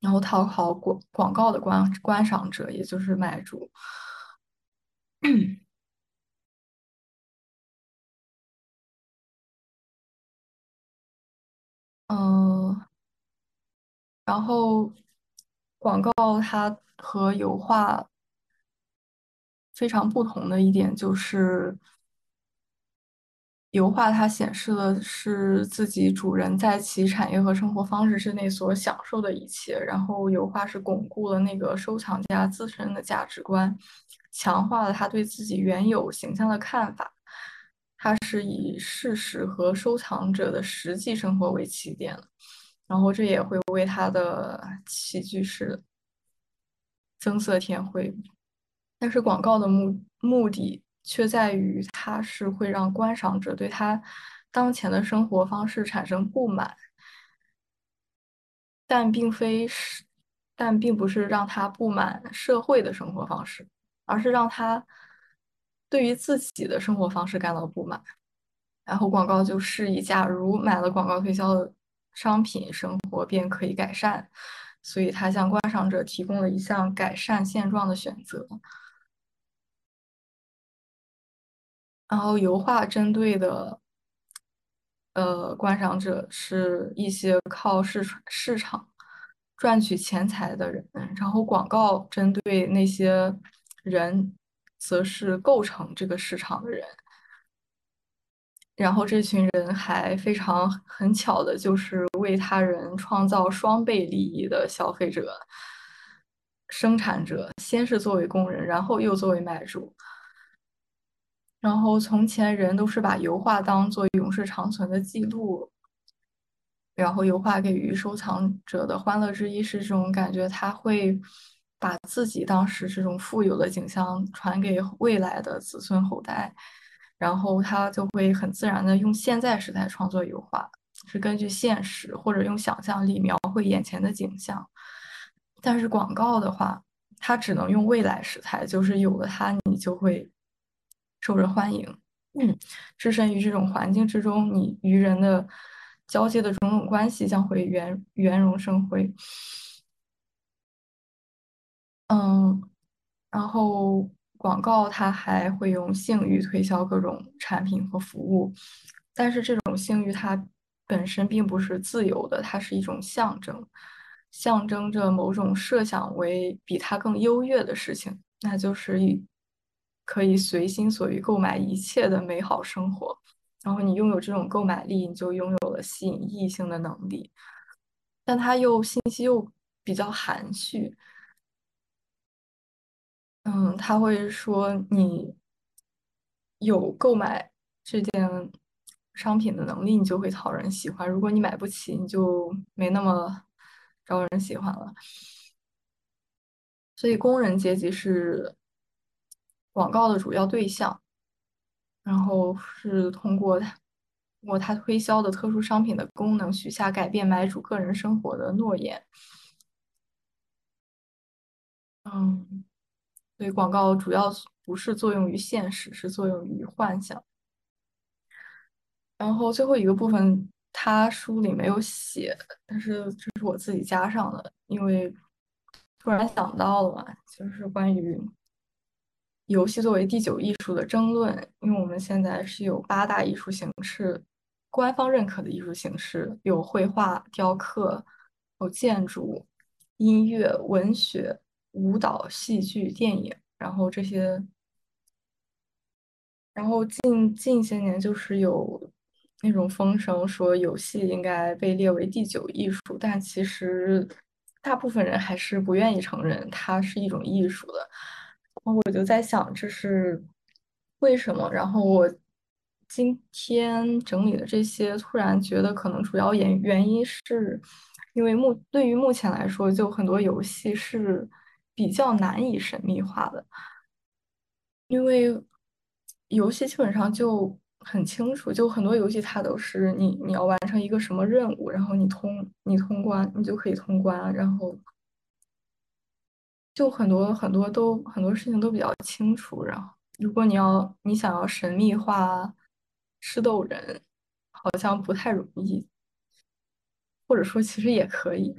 然后讨好广告的观赏者，也就是买主。然后广告它和油画非常不同的一点就是，油画它显示的是自己主人在其产业和生活方式之内所享受的一切，然后油画是巩固了那个收藏家自身的价值观，强化了他对自己原有形象的看法。它是以事实和收藏者的实际生活为起点，然后这也会为他的起居室增色添辉。但是广告的目的却在于它是会让观赏者对他当前的生活方式产生不满，但并不是让他不满社会的生活方式，而是让他对于自己的生活方式感到不满。然后广告就示意，假如买了广告推销的商品，生活便可以改善，所以它向观赏者提供了一项改善现状的选择。然后油画针对的观赏者是一些靠市场赚取钱财的人，然后广告针对那些人则是构成这个市场的人。然后这群人还非常很巧的就是为他人创造双倍利益的消费者、生产者，先是作为工人，然后又作为买主。然后从前人都是把油画当作永世长存的记录，然后油画给予收藏者的欢乐之一是这种感觉，他会把自己当时这种富有的景象传给未来的子孙后代，然后他就会很自然的用现在时代创作油画，是根据现实或者用想象力描绘眼前的景象。但是广告的话，它只能用未来时态，就是有了它你就会受人欢迎，置身于这种环境之中，你与人的交界的种种关系将会圆融生辉。然后广告它还会用性欲推销各种产品和服务，但是这种性欲它本身并不是自由的，它是一种象征，象征着某种设想为比它更优越的事情，那就是可以随心所欲购买一切的美好生活。然后你拥有这种购买力，你就拥有了吸引异性的能力，但它又信息又比较含蓄。他会说你有购买这件商品的能力，你就会讨人喜欢，如果你买不起，你就没那么招人喜欢了。所以工人阶级是广告的主要对象，然后是通过他推销的特殊商品的功能，许下改变买主个人生活的诺言。所以广告主要不是作用于现实，是作用于幻想。然后最后一个部分，他书里没有写，但是这是我自己加上的，因为突然想到了嘛，就是关于游戏作为第9艺术的争论。因为我们现在是有8大艺术形式，官方认可的艺术形式，有绘画、雕刻、有建筑、音乐、文学、舞蹈、戏剧、电影，然后这些，然后近些年就是有那种风声说游戏应该被列为第9艺术，但其实大部分人还是不愿意承认它是一种艺术的。然后我就在想这是为什么，然后我今天整理的这些，突然觉得可能主要原因是因为对于目前来说，就很多游戏是比较难以神秘化的，因为游戏基本上就很清楚，就很多游戏它都是你要完成一个什么任务，然后你通关，你就可以通关，然后就很多事情都比较清楚。然后如果你想要神秘化吃豆人，好像不太容易，或者说其实也可以。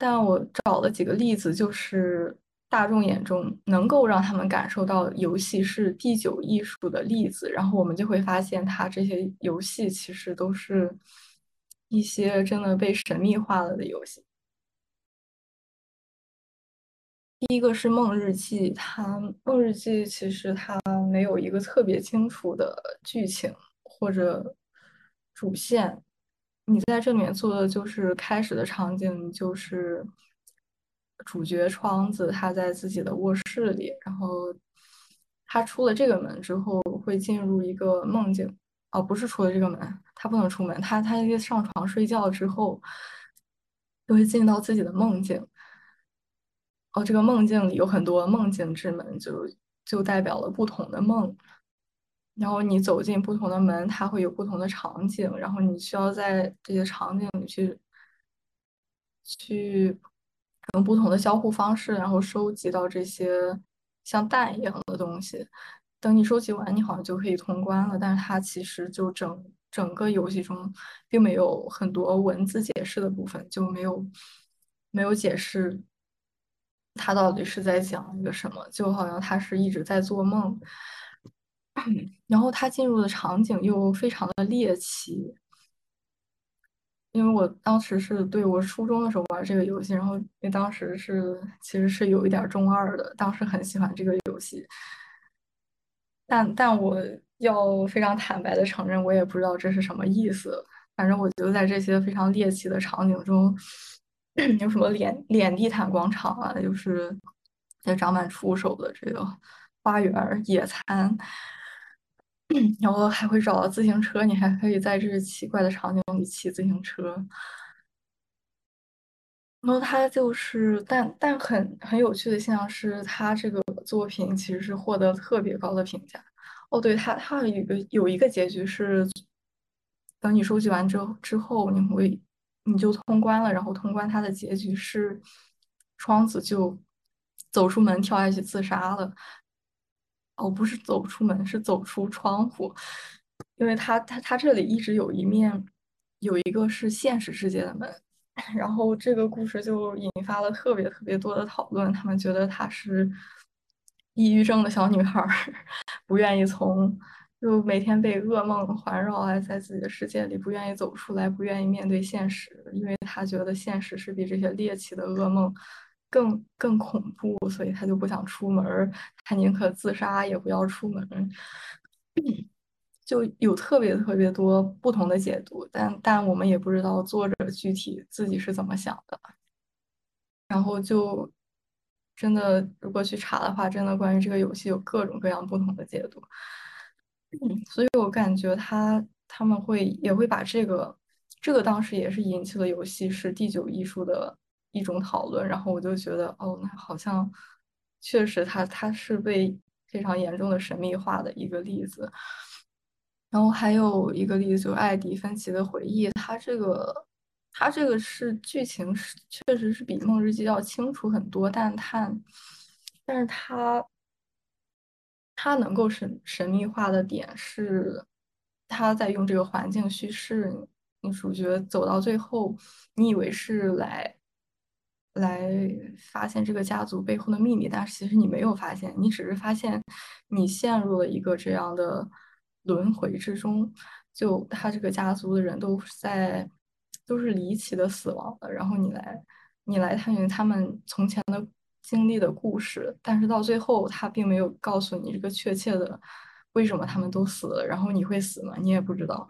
但我找了几个例子，就是大众眼中能够让他们感受到游戏是第9艺术的例子，然后我们就会发现它这些游戏其实都是一些真的被神秘化了的游戏。第一个是梦日记，梦日记其实它没有一个特别清楚的剧情或者主线，你在这里面做的就是开始的场景就是主角窗子他在自己的卧室里，然后他出了这个门之后会进入一个梦境，哦，不是出了这个门，他不能出门，他上床睡觉之后就会进到自己的梦境。哦，这个梦境里有很多梦境之门，就代表了不同的梦。然后你走进不同的门，它会有不同的场景，然后你需要在这些场景里去用不同的交互方式，然后收集到这些像蛋一样的东西。等你收集完，你好像就可以通关了，但是它其实就整个游戏中并没有很多文字解释的部分，就没有解释他到底是在讲一个什么，就好像他是一直在做梦。然后他进入的场景又非常的猎奇，因为我当时是我初中的时候玩这个游戏，然后因为当时其实是有一点中二的，当时很喜欢这个游戏，但我要非常坦白的承认，我也不知道这是什么意思。反正我就在这些非常猎奇的场景中，有什么脸地毯广场啊，就是也长满触手的这个花园野餐，然后还会找到自行车，你还可以在这些奇怪的场景里骑自行车。然后它就是但很有趣的现象是，它这个作品其实是获得特别高的评价。哦，对，它有一个结局是等你收集完之后你就通关了，然后通关它的结局是窗子就走出门跳下去自杀了。哦，不是走出门，是走出窗户，因为它这里一直有一个是现实世界的门，然后这个故事就引发了特别特别多的讨论，他们觉得她是抑郁症的小女孩，不愿意就每天被噩梦环绕，还在自己的世界里不愿意走出来，不愿意面对现实，因为他觉得现实是比这些猎奇的噩梦更恐怖，所以他就不想出门，他宁可自杀也不要出门。就有特别特别多不同的解读，但我们也不知道作者具体自己是怎么想的。然后就真的如果去查的话，真的关于这个游戏有各种各样不同的解读。所以我感觉他们也会把这个当时也是引起了游戏是第九艺术的一种讨论，然后我就觉得哦，那好像确实它是被非常严重的神秘化的一个例子。然后还有一个例子就是艾迪芬奇的回忆，它这个是剧情是确实是比梦日记要清楚很多，但是它能够神秘化的点是，它在用这个环境叙事。你主角走到最后，你以为是来发现这个家族背后的秘密，但是其实你没有发现，你只是发现你陷入了一个这样的轮回之中。就他这个家族的人都是离奇的死亡了，然后你来探寻他们从前的经历的故事，但是到最后他并没有告诉你这个确切的为什么他们都死了，然后你会死吗？你也不知道。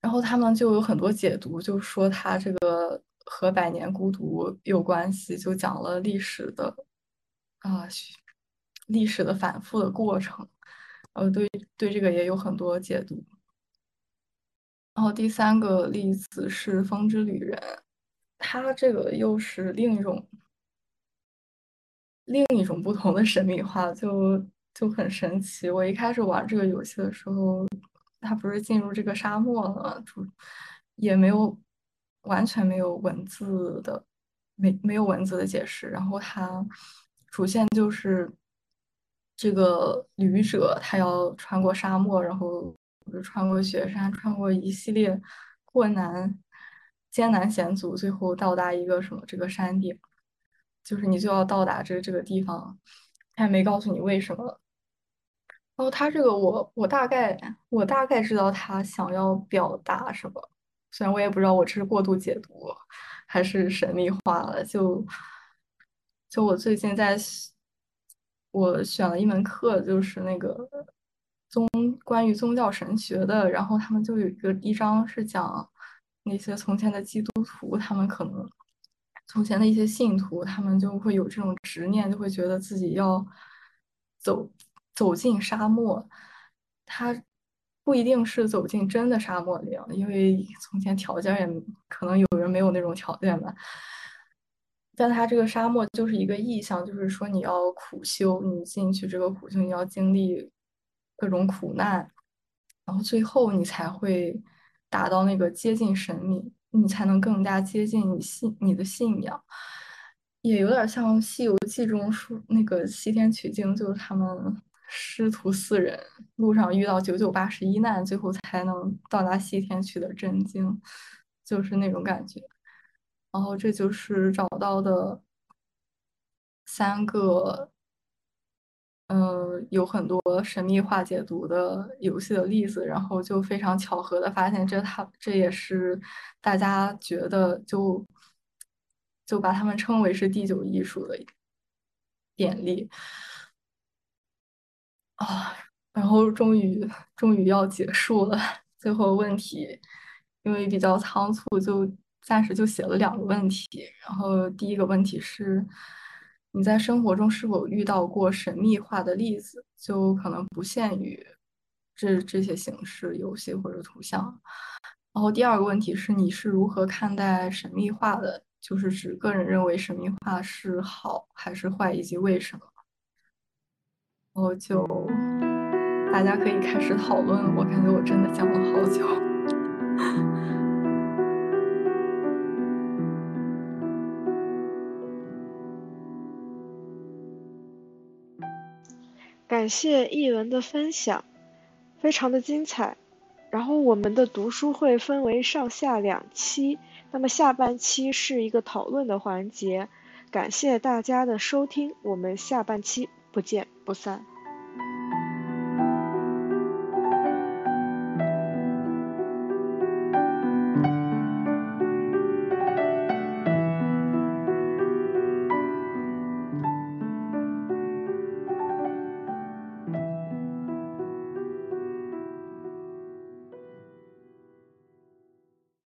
然后他们就有很多解读，就说他这个和百年孤独有关系，就讲了历史的反复的过程，对这个也有很多解读。然后第三个例子是风之旅人，它这个又是另一种不同的神秘化，就很神奇。我一开始玩这个游戏的时候，它不是进入这个沙漠了，也没有完全没有文字的解释。然后它主线就是这个旅者他要穿过沙漠，然后穿过雪山，穿过一系列艰难险阻，最后到达一个什么这个山顶，就是你就要到达这个地方，他也没告诉你为什么。然后他这个我大概知道他想要表达什么，虽然我也不知道我这是过度解读还是神秘化了。就就我最近我选了一门课，就是那个关于宗教神学的，然后他们就有一章是讲那些从前的基督徒，他们可能从前的一些信徒，他们就会有这种执念，就会觉得自己要走进沙漠，他不一定是走进真的沙漠里，因为从前条件也可能有人没有那种条件吧。但他这个沙漠就是一个意象，就是说你要苦修，你进去这个苦修，你要经历各种苦难，然后最后你才会达到那个接近神明，你才能更加接近你的信仰。也有点像《西游记》中说那个西天取经，就是他们师徒四人路上遇到991难，最后才能到达西天取得真经，就是那种感觉。然后这就是找到的三个，有很多神秘化解读的游戏的例子，然后就非常巧合的发现这也是大家觉得就把他们称为是第9艺术的典例啊。然后终于要结束了，最后问题因为比较仓促就。暂时就写了2个问题，然后第一个问题是，你在生活中是否遇到过神秘化的例子？就可能不限于这些形式、游戏或者图像。然后第2个问题是，你是如何看待神秘化的？就是指个人认为神秘化是好还是坏，以及为什么？然后就大家可以开始讨论。我感觉我真的讲了好久。感谢一文的分享，非常的精彩。然后我们的读书会分为上下2期，那么下半期是一个讨论的环节。感谢大家的收听，我们下半期不见不散。